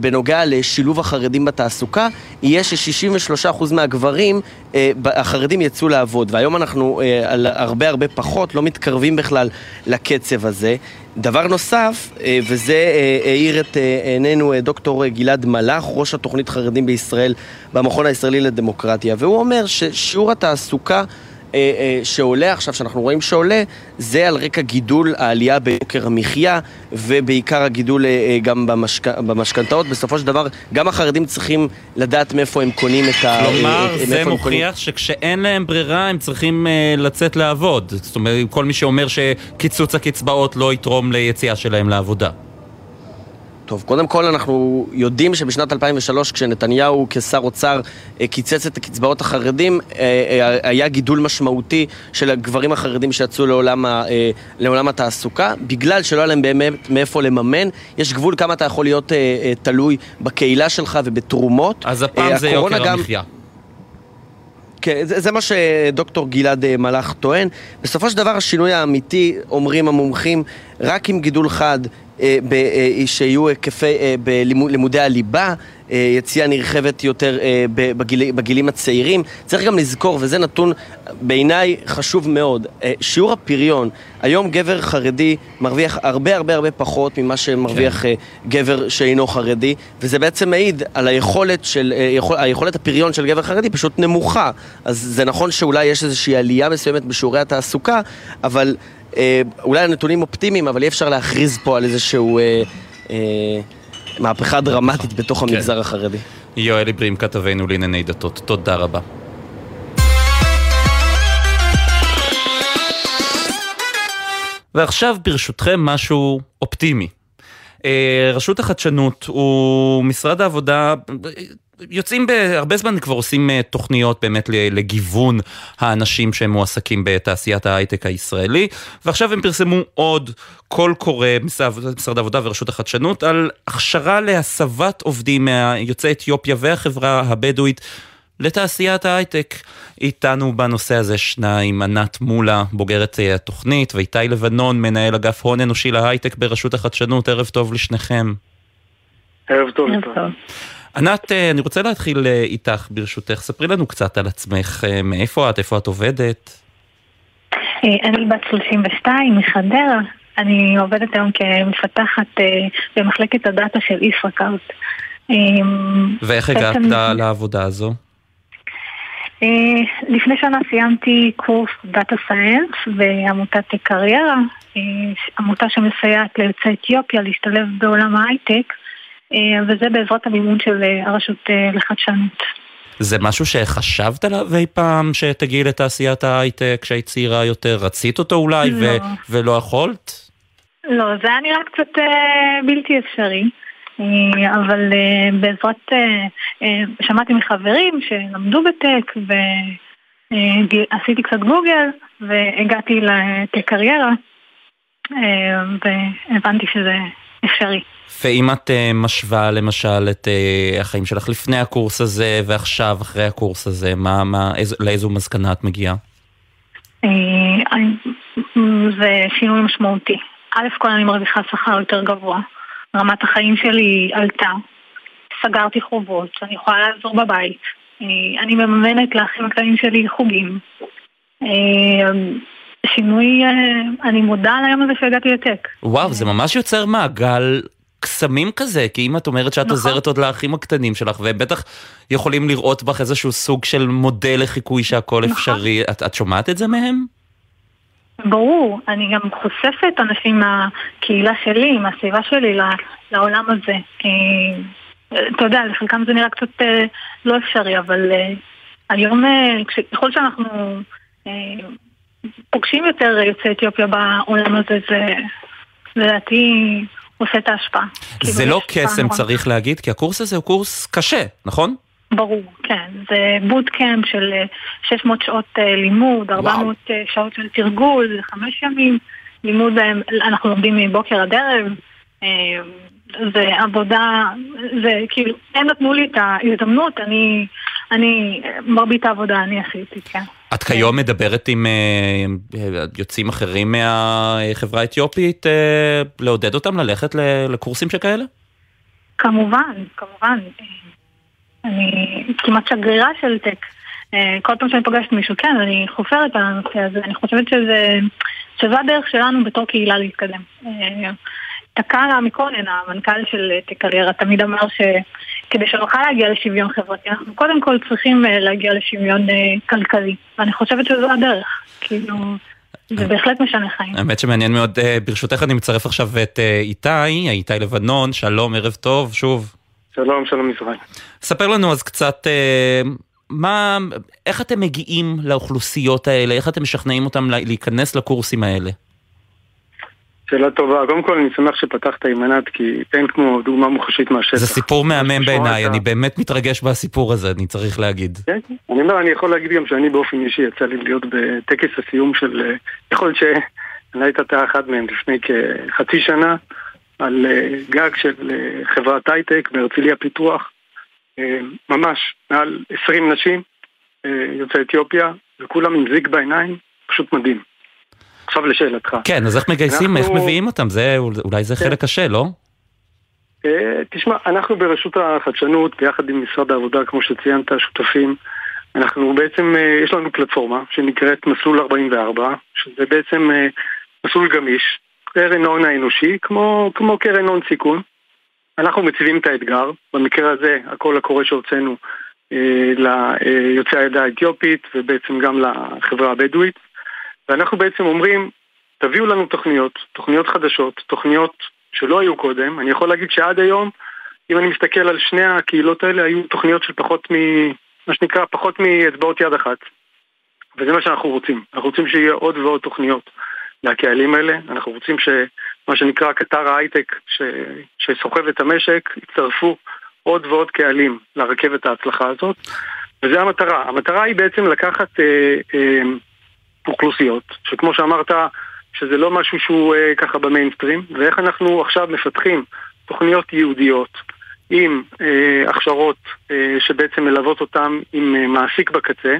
בנוגע לשילוב החרדים בתעסוקה יהיה ש63% מהגברים החרדים יצאו לעבוד, והיום אנחנו על הרבה פחות, לא מתקרבים בכלל לקצב הזה. דבר נוסף, וזה העיר את עינינו דוקטור גלעד מלאך, ראש התוכנית חרדים בישראל במכון הישראלי לדמוקרטיה, והוא אומר ששיעור התעסוקה שעולה עכשיו, שאנחנו רואים שעולה, זה על רקע גידול העלייה ביוקר המחיה, ובעיקר הגידול גם במשכנתאות. בסופו של דבר, גם החרדים צריכים לדעת מאיפה הם קונים את ה... כלומר, זה מוכיח שכשאין להם ברירה, הם צריכים לצאת לעבוד. זאת אומרת, כל מי שאומר שקיצוץ הקצבאות לא יתרום ליציאה שלהם לעבודה. טוב, קודם כל אנחנו יודעים שבשנת 2003, כשנתניהו כשר אוצר קיצץ את הקצבאות החרדים, היה גידול משמעותי של הגברים החרדים שיצאו לעולם התעסוקה, בגלל שלא היה להם באמת מאיפה לממן. יש גבול כמה אתה יכול להיות תלוי בקהילה שלך ובתרומות. אז הפעם זה יוקר המחיה. זה מה שדוקטור גלעד מלאך טוען. בסופו של דבר השינוי האמיתי, אומרים המומחים, רק עם גידול חד, שיהיו היקפי בלימודי הליבה, יציאה נרחבת יותר בגילים הצעירים. צריך גם לזכור, וזה נתון בעיניי חשוב מאוד, שיעור הפריון. היום גבר חרדי מרוויח הרבה פחות ממה שמרוויח גבר שאינו חרדי, וזה בעצם מעיד על היכולת הפריון של גבר חרדי פשוט נמוכה. אז זה נכון שאולי יש איזושהי עלייה מסוימת בשיעורי התעסוקה, אבל אולי הנתונים אופטימיים, אבל אי אפשר להכריז פה על איזשהו מהפכה דרמטית בתוך המגזר החרדי. יואל עיברים, כתבנו לענייני דתות, תודה רבה. ועכשיו ברשותכם משהו אופטימי. רשות החדשנות ומשרד העבודה יוצאים בהרבה זמן, כבר עושים תוכניות באמת לגיוון האנשים שמועסקים בתעשיית ההייטק הישראלי, ועכשיו הם פרסמו עוד קול קורא, משרד העבודה ורשות החדשנות, על הכשרה להסבת עובדים מיוצאי אתיופיה והחברה הבדואית לתעשיית ההייטק. איתנו בנושא הזה שניים, ענת מולה, בוגרת התוכנית, ואיתי לבנון, מנהל אגף הון אנושי להייטק ברשות החדשנות. ערב טוב לשניכם. ערב טוב. ענת, אני רוצה להתחיל איתך ברשותך. ספרי לנו קצת על עצמך, מאיפה את, איפה את עובדת? אני בת 32 מחדרה. אני עובדת היום כמפתחת במחלקת הדאטה של ישראכרט. ואיך הגעת לעבודה הזו? לפני שנה סיימתי קורס דאטה סיינס בעמותת קריירה, עמותה שמסייעת ליוצאי אתיופיה להשתלב בעולם ההייטק, וזה בעזרת המימון של הרשות לחדשנות. זה משהו שחשבת עליו אי פעם, שתגיעי לתעשיית ההייטק כשהיית צעירה יותר? רצית אותו אולי ולא יכולת? לא, זה היה נראה קצת בלתי אפשרי, אבל בעזרת, שמעתי מחברים שלמדו בטק ועשיתי קצת גוגל והגעתי לקריירה והבנתי שזה אפשרי. ואם את משווה למשל את החיים שלך לפני הקורס הזה ועכשיו אחרי הקורס הזה, לאיזו מסקנה את מגיעה? זה שינוי משמעותי. א' כל אני מרוויחה שכר יותר גבוה, רמת החיים שלי עלתה, סגרתי חובות, אני יכולה לעזור בבית, אני מממנת לאחים הקטנים שלי חוגים. שינוי, אני מודה על היום הזה שהגעתי לטק. וואו, זה ממש יוצר מעגל קסמים כזה, כי אם את אומרת שאת עוזרת עוד לאחים הקטנים שלך, ובטח יכולים לראות בך איזשהו סוג של מודל לחיקוי שהכל אפשרי, את שומעת את זה מהם? ברור, אני גם חושפת אנשים מהקהילה שלי, מהסביבה שלי לעולם הזה. אתה יודע, לחלקם זה נראה קצת לא אפשרי, אבל היום, ככל שאנחנו פוגשים יותר יוצאי אתיופיה בעולם הזה, זה לדעתי עושה את ההשפעה. זה לא קסם צריך להגיד, כי הקורס הזה הוא קורס קשה, נכון? ברור, כן. זה בוטקאמפ של 600 שעות לימוד, 400 שעות של תרגול, 5 ימים. לימוד, אנחנו לומדים מבוקר עד ערב. זה עבודה, זה כאילו, הם נתנו לי את ההזדמנות, אני מרבית העבודה, אני עשיתי, כן. את כיום מדברת עם יוצאים אחרים מהחברה האתיופית, לעודד אותם ללכת לקורסים שכאלה? כמובן, כמובן. אני כמעט שגרירה של טק. כל פעם שאני פוגשת מישהו, כן, אני חופרת על הנושא הזה. אני חושבת שזה הדרך שלנו בתור קהילה להתקדם. תקרה מקונן, המנכ"ל של תקריירה, תמיד אמר שכדי שנוכל להגיע לשוויון חברתי, אנחנו קודם כל צריכים להגיע לשוויון כלכלי. ואני חושבת שזו הדרך. כאילו, זה בהחלט משנה חיים. האמת שמעניין מאוד. ברשותך אני מצרף עכשיו את איתי, איתי לבנון. שלום, ערב טוב, שוב. שלום, שלום ישראל. ספר לנו אז קצת, איך אתם מגיעים לאוכלוסיות האלה? איך אתם משכנעים אותם להיכנס לקורסים האלה? שאלה טובה. קודם כל, אני שמח שפתחת עם ענת, כי אין כמו דוגמה מוחשית מהשטח. זה סיפור מהמם בעיניי, אני באמת מתרגש בסיפור הזה, אני צריך להגיד. כן, אני אומר, אני יכול להגיד גם שאני באופן אישי יצא לי להיות בטקס הסיום של, יכול להיות שאני הייתה אחת מהם לפני כחצי שנה, על גג של חברת הייטק בהרצליה פיתוח, ממש, מעל 20 נשים, יוצאי אתיופיה, וכולם עם זיק בעיניים, פשוט מדהים. עכשיו לשאלתך. כן, אז איך מגייסים, איך מביאים אותם? אולי זה חלק קשה, לא? תשמע, אנחנו ברשות החדשנות, ביחד עם משרד העבודה, כמו שציינת, שותפים, אנחנו בעצם, יש לנו פלטפורמה שנקראת מסלול 44, שזה בעצם מסלול גמיש, קרן הון האנושי, כמו קרן הון סיכון. אנחנו מציבים את האתגר, במקרה הזה, הכל הקורא שהוצאנו ליוצאי העדה האתיופית, ובעצם גם לחברה הבדואית, ואנחנו בעצם אומרים, תביאו לנו תוכניות חדשות, תוכניות שלא היו קודם. אני יכול להגיד שעד היום, אם אני מסתכל על שני הקהילות האלה, היו תוכניות של מה שנקרא, פחות מאצבעות יד אחת. וזה מה שאנחנו רוצים. אנחנו רוצים שיהיה עוד ועוד תוכניות לקהלים האלה. אנחנו רוצים שמה שנקרא קטר ההייטק, שסוחב את המשק, יצטרפו עוד ועוד קהלים לרכבת ההצלחה הזאת. וזה המטרה. המטרה היא בעצם לקחת אוכלוסיות, שכמו שאמרת שזה לא משהו שהוא ככה במיינסטרים, ואיך אנחנו עכשיו מפתחים תוכניות יהודיות עם הכשרות שבעצם מלוות אותם עם מעסיק בקצה.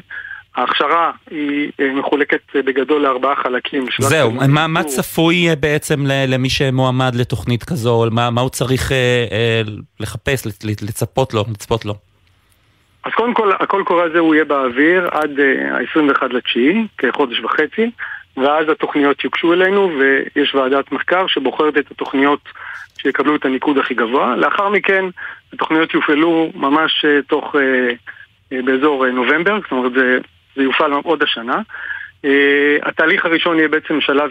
ההכשרה היא מחולקת בגדול לארבעה חלקים. זהו, מה צפוי בעצם למי שמועמד לתוכנית כזו? מה הוא צריך לחפש, לצפות לו? אז קודם כל, הכל קורה הזה הוא יהיה באוויר עד ה-21/9, כחודש וחצי, ואז התוכניות יוגשו אלינו, ויש ועדת מחקר שבוחרת את התוכניות שיקבלו את הניקוד הכי גבוה. לאחר מכן, התוכניות יופעלו ממש תוך, באזור נובמבר, זאת אומרת, זה יופעל עוד השנה. התהליך הראשון יהיה בעצם שלב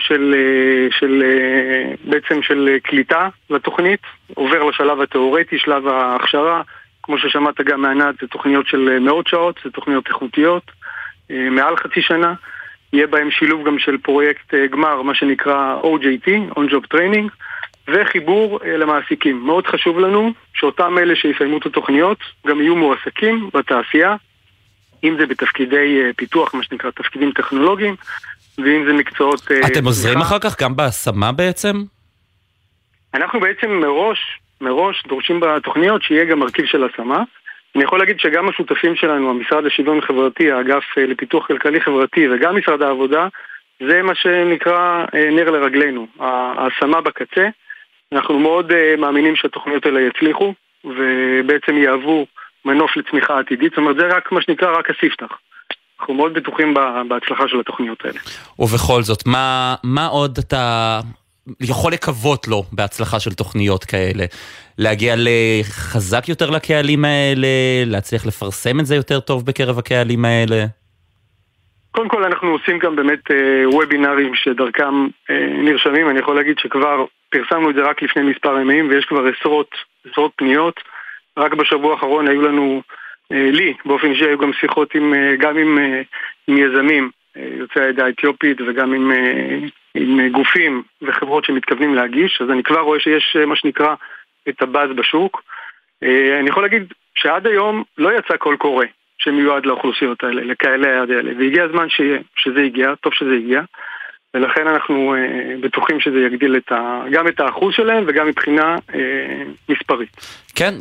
של קליטה לתוכנית, עובר לשלב התיאורטי, שלב ההכשרה, כמו ששמעת גם מענת, זה תוכניות של מאות שעות, זה תוכניות איכותיות, מעל חצי שנה. יהיה בהם שילוב גם של פרויקט גמר, מה שנקרא OJT, On Job Training, וחיבור למעסיקים. מאוד חשוב לנו שאותם אלה שיסיימו את התוכניות, גם יהיו מועסקים בתעשייה, אם זה בתפקידי פיתוח, מה שנקרא תפקידים טכנולוגיים, ואם זה מקצועות... אתם עוזרים אחר כך גם בהשמה בעצם? אנחנו בעצם מראש דורשים בתוכניות שיהיה גם מרכיב של השמה. אני יכול להגיד שגם השותפים שלנו, המשרד לשוויון חברתי, האגף לפיתוח כלכלי חברתי וגם משרד העבודה, זה מה שנקרא נר לרגלינו, ההשמה בקצה. אנחנו מאוד מאמינים שהתוכניות האלה יצליחו, ובעצם יעבו מנוף לצמיחה עתידית. זאת אומרת, זה רק מה שנקרא רק הספתח. אנחנו מאוד בטוחים בהצלחה של התוכניות האלה. ובכל זאת, מה עוד אתה... יכול לקוות לו בהצלחה של תוכניות כאלה, להגיע לחזק יותר לקהלים האלה, להצליח לפרסם את זה יותר טוב בקרב הקהלים האלה? קודם כל אנחנו עושים גם באמת וובינרים שדרכם נרשמים, אני יכול להגיד שכבר פרסמנו את זה רק לפני מספר ימים, ויש כבר עשרות פניות, רק בשבוע האחרון היו לנו, לי באופן אישי היו גם שיחות גם עם יזמים, יוצאי העדה האתיופית וגם עם גופים וחברות שמתכוונים להגיש, אז אני כבר רואה שיש מה שנקרא את הבאז בשוק. אני יכול להגיד שעד היום לא יצא כל קורא שמיועד לאוכלוסיות האלה, לכאלה האלה, והגיע הזמן שזה הגיע, טוב שזה הגיע, ולכן אנחנו בטוחים שזה יגדיל גם את האחוז שלהם וגם מבחינה מספרית. כן,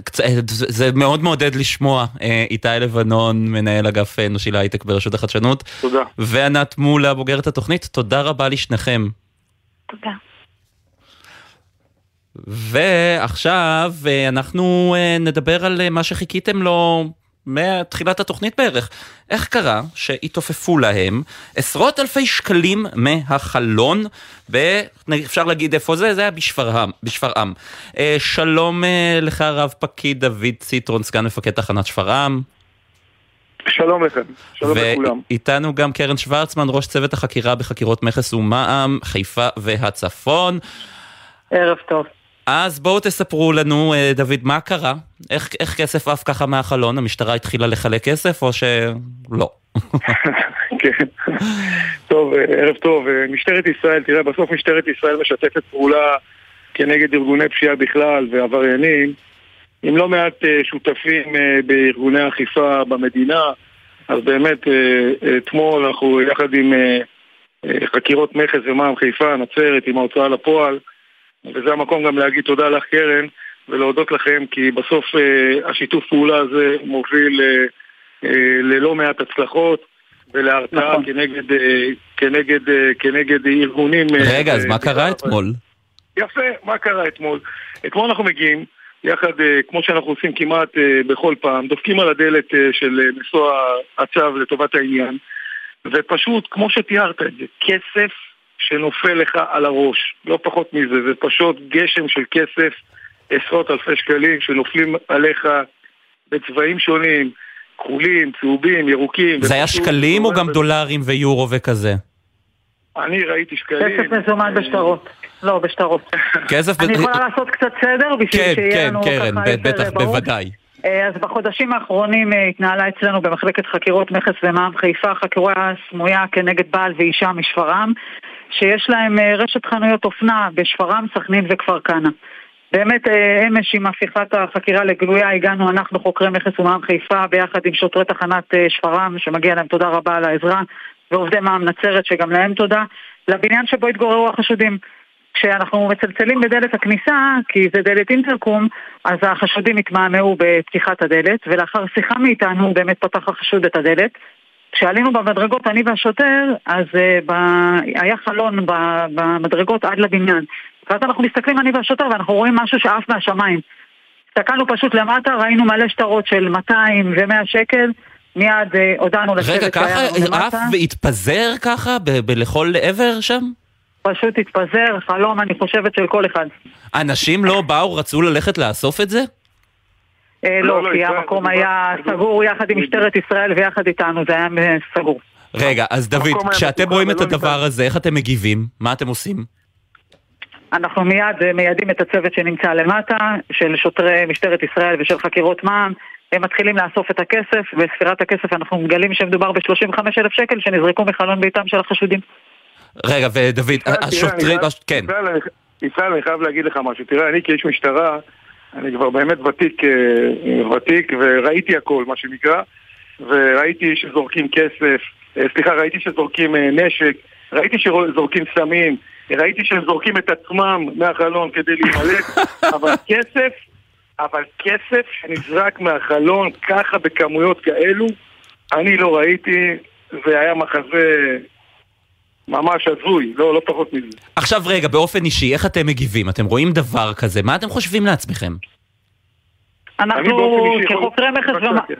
זה מאוד מעודד לשמוע. איתי לבנון, מנהל אגף אנושי להייטק ברשות החדשנות. תודה. וענת מולה, בוגרת התוכנית, תודה רבה לשניכם. תודה. ועכשיו אנחנו נדבר על מה שחיכיתם לו מתחילת התוכנית בערך. איך קרה שהתעופפו להם עשרות אלפי שקלים מהחלון, אפשר להגיד איפה זה? זה היה בשפרעם. שלום לך רב פקיד דוד ציטרון, סגן מפקד תחנת שפרעם. שלום לכם, שלום לכולם. ואיתנו גם קרן שוורצמן, ראש צוות החקירה בחקירות מכס ומע"מ, חיפה והצפון. ערב טוב. אז בואו תספרו לנו, דוד, מה קרה? איך כסף אף ככה מהחלון? המשטרה התחילה לחלק כסף או שלא? כן. טוב, ערב טוב. משטרת ישראל, תראה, בסוף משטרת ישראל משתפת פעולה כנגד ארגוני פשיעה בכלל ועבריינים, עם לא מעט שותפים בארגוני אכיפה במדינה, אז באמת, אתמול אנחנו יחד עם חקירות מכס ומע"מ חיפה, נצרת, עם ההוצאה לפועל, וזה המקום גם להגיד תודה לך קרן ולהודות לכם, כי בסוף השיתוף פעולה הזה מוביל ללא מעט הצלחות ולהרתעה כנגד ארגונים. רגע, אז מה קרה אתמול? יפה, מה קרה אתמול? אתמול אנחנו מגיעים יחד, כמו שאנחנו עושים כמעט בכל פעם, דופקים על הדלת של מסוע הצו לטובת העניין, ופשוט כמו שתיארת את זה, כסף שנופל לך על הראש, לא פחות מזה, זה פשוט גשם של כסף, עשרות אלפי שקלים שנופלים עליך בצבעים שונים, כחולים, צהובים, ירוקים. זה היה שקלים או גם דולרים ויורו וכזה? אני ראיתי שקלים. כסף מזומן בשטרות, לא בשטרות. אני יכולה לעשות קצת סדר בשביל שיהיה לנו ככה. כן, קרן, בטח, בוודאי. אז בחודשים האחרונים התנהלה אצלנו במחלקת חקירות מכס ומע"מ חיפה חקירה סמויה כנגד בעל ואישה משפרעם, שיש להם רשת חנויות אופנה בשפרעם, סכנין וכפר כנא. באמת אמש עם הפיכת החקירה לגלויה הגענו אנחנו חוקרי מכס ומע"מ חיפה ביחד עם שוטרי תחנת שפרעם, שמגיע להם תודה רבה על העזרה, ועובדי מע"מ נצרת שגם להם תודה, לבניין שבו התגוררו החשודים. כשאנחנו מצלצלים בדלת הכניסה, כי זה דלת אינטרקום, אז החשודים התמהמהו בפתיחת הדלת, ולאחר שיחה מאיתנו באמת פתח החשוד את הדלת. כשעלינו במדרגות, אני והשוטר, אז היה חלון במדרגות עד לבניין. ואז אנחנו מסתכלים, אני והשוטר, ואנחנו רואים משהו שעף מהשמיים. הסתכלנו פשוט למטה, ראינו מלא שטרות של 200 ו100 שקל, מיד הודענו לצוות. רגע, ככה עף והתפזר ככה לכל עבר שם? פשוט התפזר, חלום, אני חושבת, של כל אחד. אנשים לא באו, רצו ללכת לאסוף את זה? לא, כי המקום היה סגור יחד עם משטרת ישראל ויחד איתנו, זה היה סגור. רגע, אז דוד, כשאתם רואים את הדבר הזה, איך אתם מגיבים? מה אתם עושים? אנחנו מיד מיידים את הצוות שנמצא למטה, של שוטרי משטרת ישראל ושל חקירות מע"מ, הם מתחילים לאסוף את הכסף, וספירת הכסף אנחנו מגלים שמדובר ב35,000 שקל שנזרקו מחלון ביתם של החשודים. רגע, ודוד, השוטרים, כן. ישראל, אני חייב להגיד לך משהו. תראה, אני כאיש משטרה, אני כבר באמת ותיק, וראיתי הכל, מה שנקרא, וראיתי שזורקים כסף, סליחה, ראיתי שזורקים נשק, ראיתי שזורקים סמים, ראיתי שהם זורקים את עצמם מהחלון כדי להימלט, אבל כסף שנזרק מהחלון ככה בכמויות כאלו, אני לא ראיתי, והיה מחזה ממש עזוי, לא פחות מזה. עכשיו רגע, באופן אישי, איך אתם מגיבים? אתם רואים דבר כזה, מה אתם חושבים לעצמכם? אנחנו כחוקרי מכס ומע"מ,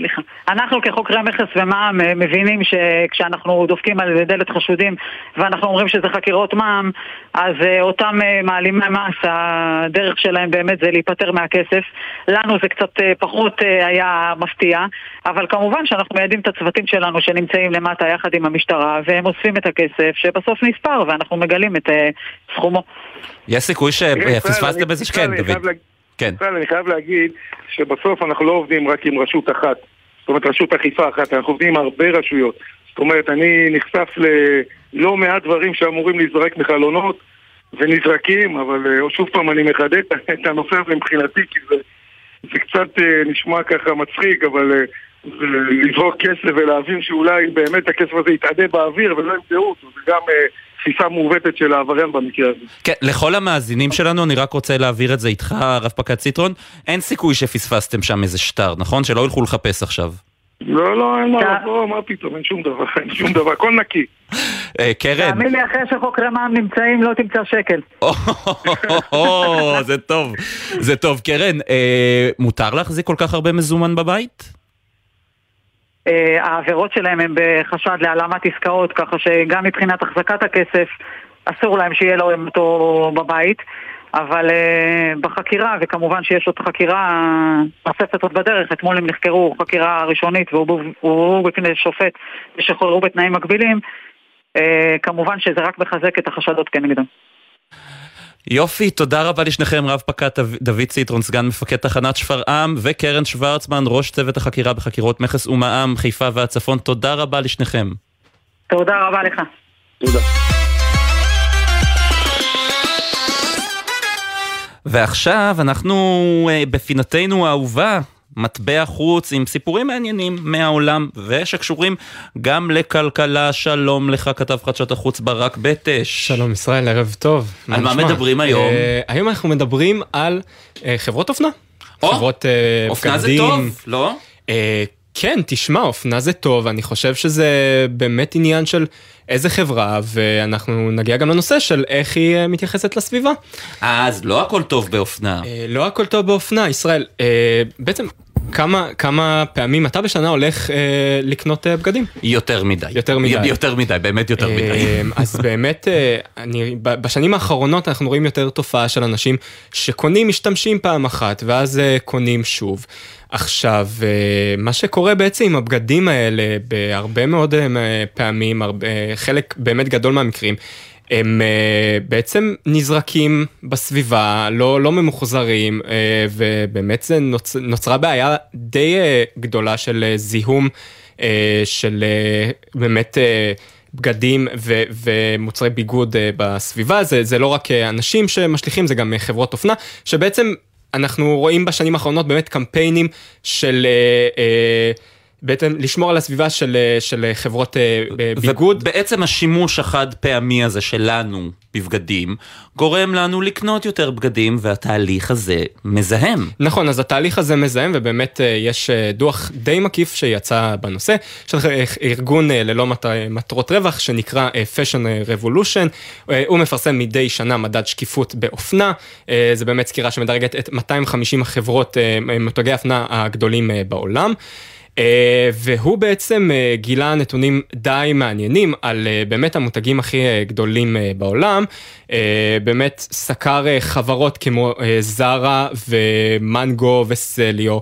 סליחה. אנחנו כחוקרי המכס ומע"מ מבינים שכשאנחנו דופקים על דלת חשודים ואנחנו אומרים שזה חקירות מע"מ, אז אותם מעלים מהמס, הדרך שלהם באמת זה להיפטר מהכסף. לנו זה קצת פחות היה מפתיע, אבל כמובן שאנחנו מיידים את הצוותים שלנו שנמצאים למטה יחד עם המשטרה, והם אוספים את הכסף שבסוף נספר ואנחנו מגלים את סכומו. יש סיכוי שפספסת בזה שכן, דוד. אני חייב להגיד שבסוף אנחנו לא עובדים רק עם רשות אחת, זאת אומרת רשות אכיפה אחת, אנחנו עובדים עם הרבה רשויות. זאת אומרת, אני נחשף ללא מעט דברים שאמורים לזרק מחלונות ונזרקים, אבל שוב פעם אני מחדד את הנושא הזה מבחינתי, כי זה קצת נשמע ככה מצחיק, אבל לזרוק כסף ולהבין שאולי באמת הכסף הזה יתעדה באוויר ולא ימצאו אותו, זה גם... תפיסה מעוותת של העבריין במקרה הזה. כן, לכל המאזינים שלנו, אני רק רוצה להעביר את זה איתך, רב פקד ציטרון, אין סיכוי שפספסתם שם איזה שטר, נכון? שלא הולכו לחפש עכשיו. לא, לא, אין מה, מה פתאום, אין שום דבר, אין שום דבר, הכל נקי. קרן. תאמין לי, אחרי שחוקרי מע"מ נמצאים, לא תמצא שקל. זה טוב, זה טוב. קרן, מותר להחזיק כל כך הרבה מזומן בבית? העבירות שלהם הם בחשד להעלמת עסקאות, ככה שגם מבחינת החזקת הכסף אסור להם שיהיה להם אותו בבית, אבל בחקירה, וכמובן שיש עוד חקירה נוספת עוד בדרך, אתמול הם נחקרו חקירה ראשונית והוא בפני שופט ושחררו בתנאים מקבילים, כמובן שזה רק מחזק את החשדות כנגדם. יופי, תודה רבה לשניכם, רב פקד דוד ציטרון, סגן מפקד תחנת שפרעם, וקרן שוורצמן, ראש צוות החקירה בחקירות מכס ומע"מ, חיפה והצפון. תודה רבה לשניכם. תודה רבה לך. תודה. ועכשיו אנחנו בפינתנו האהובה, מטבע חוץ, עם סיפורים מעניינים מהעולם ושקשורים גם לכלכלה. שלום לך, כתב חדשות החוץ ברק בטש. שלום ישראל, ערב טוב. על מה מדברים היום? היום אנחנו מדברים על חברות אופנה. חברות בגדים. אופנה זה טוב, לא? כן, תשמע, אופנה זה טוב, אני חושב שזה באמת עניין של איזה חברה, ואנחנו נגיע גם לנושא של איך היא מתייחסת לסביבה. אז לא הכל טוב באופנה. לא הכל טוב באופנה, ישראל. בעצם, כמה פעמים אתה בשנה הולך לקנות בגדים? יותר מדי. יותר מדי. יותר מדי, באמת יותר מדי. אז באמת, בשנים האחרונות אנחנו רואים יותר תופעה של אנשים שקונים, משתמשים פעם אחת, ואז קונים שוב. עכשיו, מה שקורה בעצם עם הבגדים האלה, בהרבה מאוד פעמים, חלק באמת גדול מהמקרים, הם בעצם נזרקים בסביבה, לא ממוחזרים, ובאמת זה נוצרה בעיה די גדולה של זיהום, של באמת בגדים ומוצרי ביגוד בסביבה. זה לא רק אנשים שמשליכים, זה גם חברות אופנה, שבעצם אנחנו רואים בשנים האחרונות באמת קמפיינים של... בעצם לשמור על הסביבה של חברות ביגוד. בעצם השימוש החד פעמי הזה שלנו בבגדים, גורם לנו לקנות יותר בגדים, והתהליך הזה מזהם. נכון, אז התהליך הזה מזהם, ובאמת יש דוח די מקיף שיצא בנושא, של ארגון ללא מטרות רווח, שנקרא Fashion Revolution, הוא מפרסם מדי שנה מדד שקיפות באופנה, זה באמת סקירה שמדרגת את 250 החברות מותגי האופנה הגדולים בעולם, והוא בעצם גילה נתונים די מעניינים על באמת המותגים הכי גדולים בעולם, באמת סקר חברות כמו זרה ומנגו וסליו,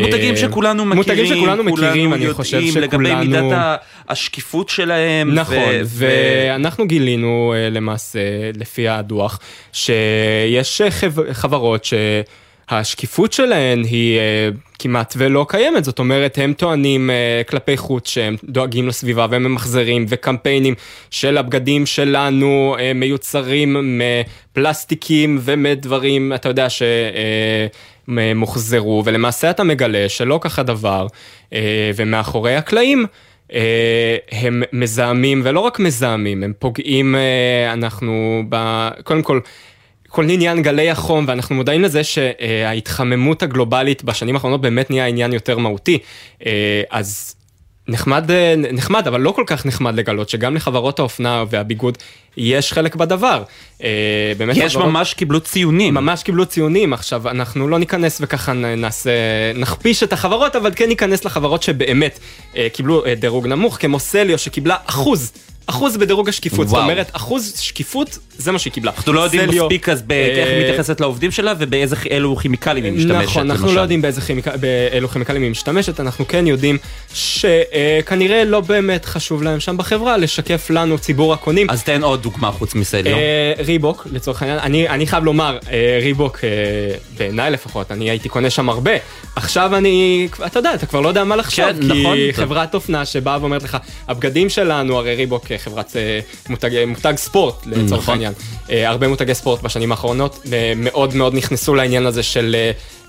מותגים שכולנו מכירים, אני חושב שכולנו לגבי מידת השקיפות שלהם. נכון, ואנחנו גילינו למעשה לפי הדוח שיש חברות ש השקיפות שלהן היא כמעט ולא קיימת, זאת אומרת, הם טוענים כלפי חוץ שהם דואגים לסביבה והם ממחזרים, וקמפיינים של הבגדים שלנו מיוצרים מפלסטיקים ומדברים, אתה יודע, שמוחזרו, ולמעשה אתה מגלה שלא ככה דבר, ומאחורי הקלעים הם מזהמים, ולא רק מזהמים, הם פוגעים, אנחנו, קודם כל, כל עניין גלי החום, ואנחנו מודעים לזה שההתחממות הגלובלית בשנים האחרונות באמת נהיה עניין יותר מהותי, אז נחמד, אבל לא כל כך נחמד לגלות שגם לחברות האופנה והביגוד יש חלק בדבר. יש חברות, ממש קיבלו ציונים. ממש קיבלו ציונים. עכשיו, אנחנו לא ניכנס וככה נעשה, נחפיש את החברות, אבל כן ניכנס לחברות שבאמת קיבלו דירוג נמוך, כמו סליו שקיבלה 1% בדירוג השקיפות, זאת אומרת, 1% שקיפות, זה מה שהיא קיבלה. אנחנו לא יודעים מספיק אז איך היא מתייחסת לעובדים שלה, ובאיזה אלו כימיקלים היא משתמשת. נכון, אנחנו לא יודעים באילו כימיקלים היא משתמשת, אנחנו כן יודעים שכנראה לא באמת חשוב להם שם בחברה, לשקף לנו ציבור הקונים. אז תן עוד דוגמה חוץ מסליו. ריבוק, לצורך העניין, אני חייב לומר, ריבוק, בעיניי לפחות, אני הייתי קונה שם הרבה, עכשיו אני, אתה יודע, אתה כבר לא יודע מה לחשוב, כי חברת אופנה שבאה ואומרת לך, הבגדים שלנו, הרי ריבוק חברת מותג ספורט לצורך העניין. הרבה מותגי ספורט בשנים האחרונות מאוד מאוד נכנסו לעניין הזה של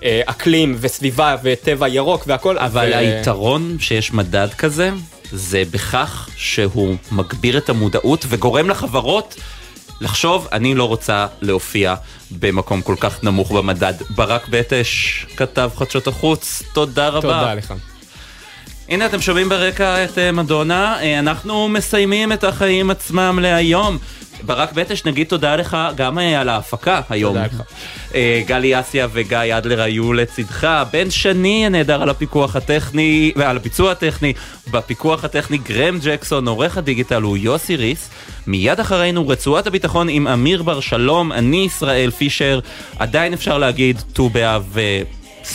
אקלים וסביבה וטבע ירוק והכל. אבל היתרון שיש מדד כזה זה בכך שהוא מגביר את המודעות וגורם לחברות לחשוב, אני לא רוצה להופיע במקום כל כך נמוך במדד. ברק בטש, כתב חדשות החוץ, תודה רבה. תודה לך. הנה אתם שומעים ברקע את מדונה, אנחנו מסיימים את החיים עצמם להיום. ברק בטש, נגיד תודה לך גם על ההפקה היום. תודה לך. גלי אסיה וגיא אדלר היו לצדך, בן שני נהדר על הפיקוח הטכני, ועל הביצוע הטכני, בפיקוח הטכני גרם ג'קסון, עורך הדיגיטל הוא יוסי ריס, מיד אחרינו רצועת הביטחון עם אמיר בר שלום, אני ישראל פישר, עדיין אפשר להגיד טו באב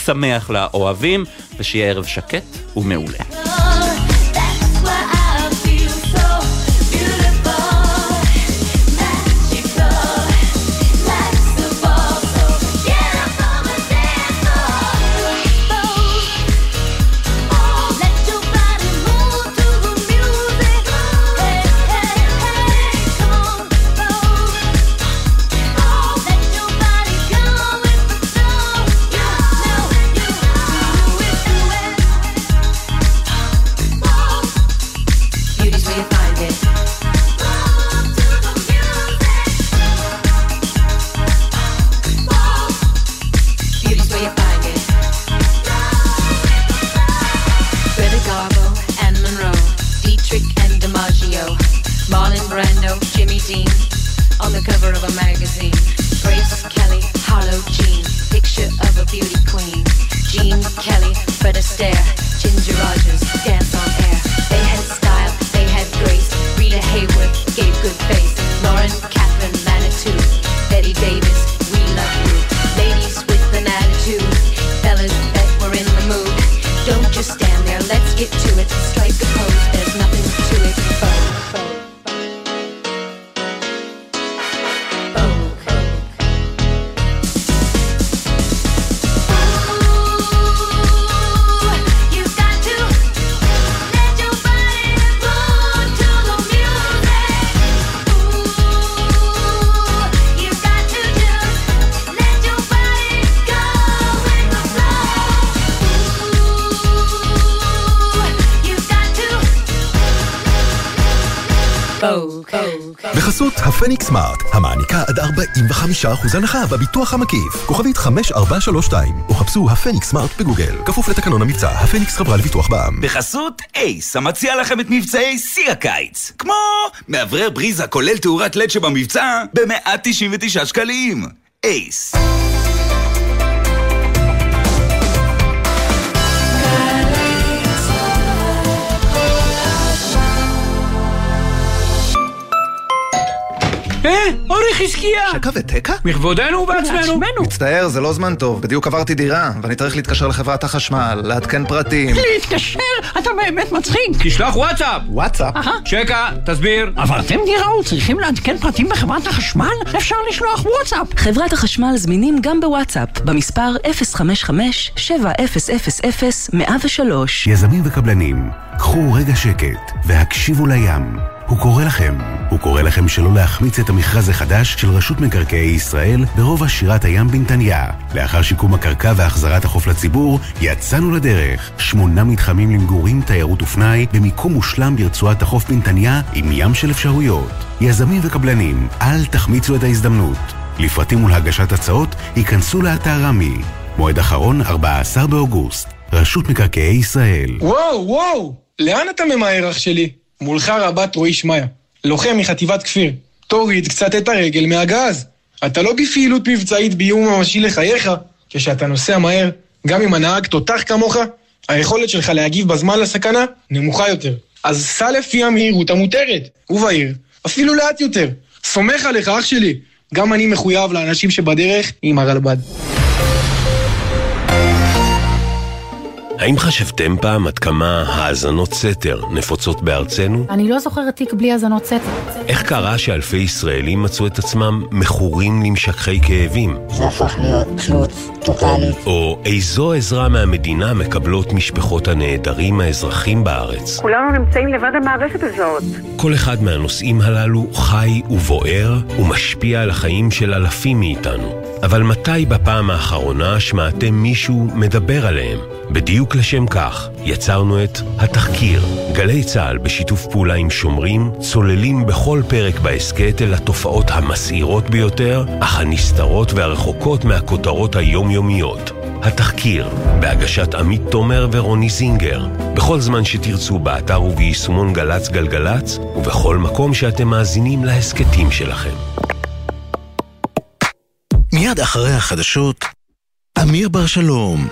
שמח לאוהבים, ושיהיה ערב שקט ומעולה. On the cover of a magazine, Grace Kelly, Harlow Jean, picture of a beauty queen, Jean Kelly, Fred Astaire, Ginger Rogers, dance on air. They had style, they had grace. Rita Hayworth gave good face. Lauren Catherine Manitou, Betty Davis, we love you. Ladies with an attitude, fellas that were in the mood. Don't just stand there, let's get to it. Strike a pose, there's nothing to it. Boom, boom. בחסות הפניקס סמארט, המעניקה עד 45% הנחה בביטוח המקיף. כוכבית 5432, או חפשו הפניקס סמארט בגוגל. כפוף לתקנון המבצע, הפניקס חברה לביטוח בע"מ. בחסות אייס, המציע לכם את מבצעי סי הקיץ. כמו מאוורר בריזה כולל תאורת לד שבמבצע ב199 שקלים. אייס. אורי חזקיה! שקע ותקע? מכבודנו ובעצמנו. מצטער, זה לא זמן טוב. בדיוק עברתי דירה, ואני צריך להתקשר לחברת החשמל, לעדכן פרטים. להתקשר? אתה באמת מצחיק. תשלח וואטסאפ. וואטסאפ? שקע, תסביר. עברתם דירה וצריכים לעדכן פרטים בחברת החשמל? אפשר לשלוח וואטסאפ. חברת החשמל זמינים גם בוואטסאפ, במספר 055-7000-103. יזמים וקבלנים, קחו רגע שקט והקשיבו לים. הוא קורא לכם שלא להחמיץ את המכרז החדש של רשות מקרקעי ישראל ברוב שירת הים בנתניה. לאחר שיקום הקרקע והחזרת החוף לציבור, יצאנו לדרך. 8 מתחמים למגורים, תיירות ופנאי, במיקום מושלם ברצועת החוף בנתניה עם ים של אפשרויות. יזמים וקבלנים, אל תחמיצו את ההזדמנות. לפרטים ולהגשת הצעות, ייכנסו לאתר רמי. מועד אחרון 14 באוגוסט. רשות מקרקעי ישראל. וואו! לאן אתה ממהר אח שלי? מולך רבת רועי שמיה, לוחם מחטיבת כפיר. תוריד קצת את הרגל מהגז. אתה לא בפעילות מבצעית באיום ממשי לחייך. כשאתה נוסע מהר, גם אם הנהג תותח כמוך, היכולת שלך להגיב בזמן לסכנה נמוכה יותר. אז סע לפי המהירות המותרת, ובהיר, אפילו לאט יותר. סומך עליך אח שלי. גם אני מחויב לאנשים שבדרך עם הרלב"ד. האם חשבתם פעם עד כמה האזנות סתר נפוצות בארצנו? אני לא זוכרת תיק בלי האזנות סתר. איך קרה שאלפי ישראלים מצאו את עצמם מכורים למשככי כאבים? זה הפך להיות תלות טוטלית. או איזו עזרה מהמדינה מקבלות משפחות הנעדרים האזרחים בארץ? כולנו נמצאים לבד המערכת הזאת. כל אחד מהנושאים הללו חי ובוער ומשפיע על החיים של אלפים מאיתנו. אבל מתי בפעם האחרונה שמעתם מישהו מדבר עליהם? בדיוק לשם כך יצרנו את התחקיר. גלי צהל בשיתוף פעולה עם שומרים צוללים בכל פרק בעסקת אל התופעות המסעירות ביותר, אך הנסתרות והרחוקות מהכותרות היומיומיות. התחקיר, בהגשת עמית תומר ורוני זינגר. בכל זמן שתרצו באתר וביישומון גלץ גלגלץ, ובכל מקום שאתם מאזינים להסקתים שלכם. מיד אחרי החדשות, אמיר בר שלום.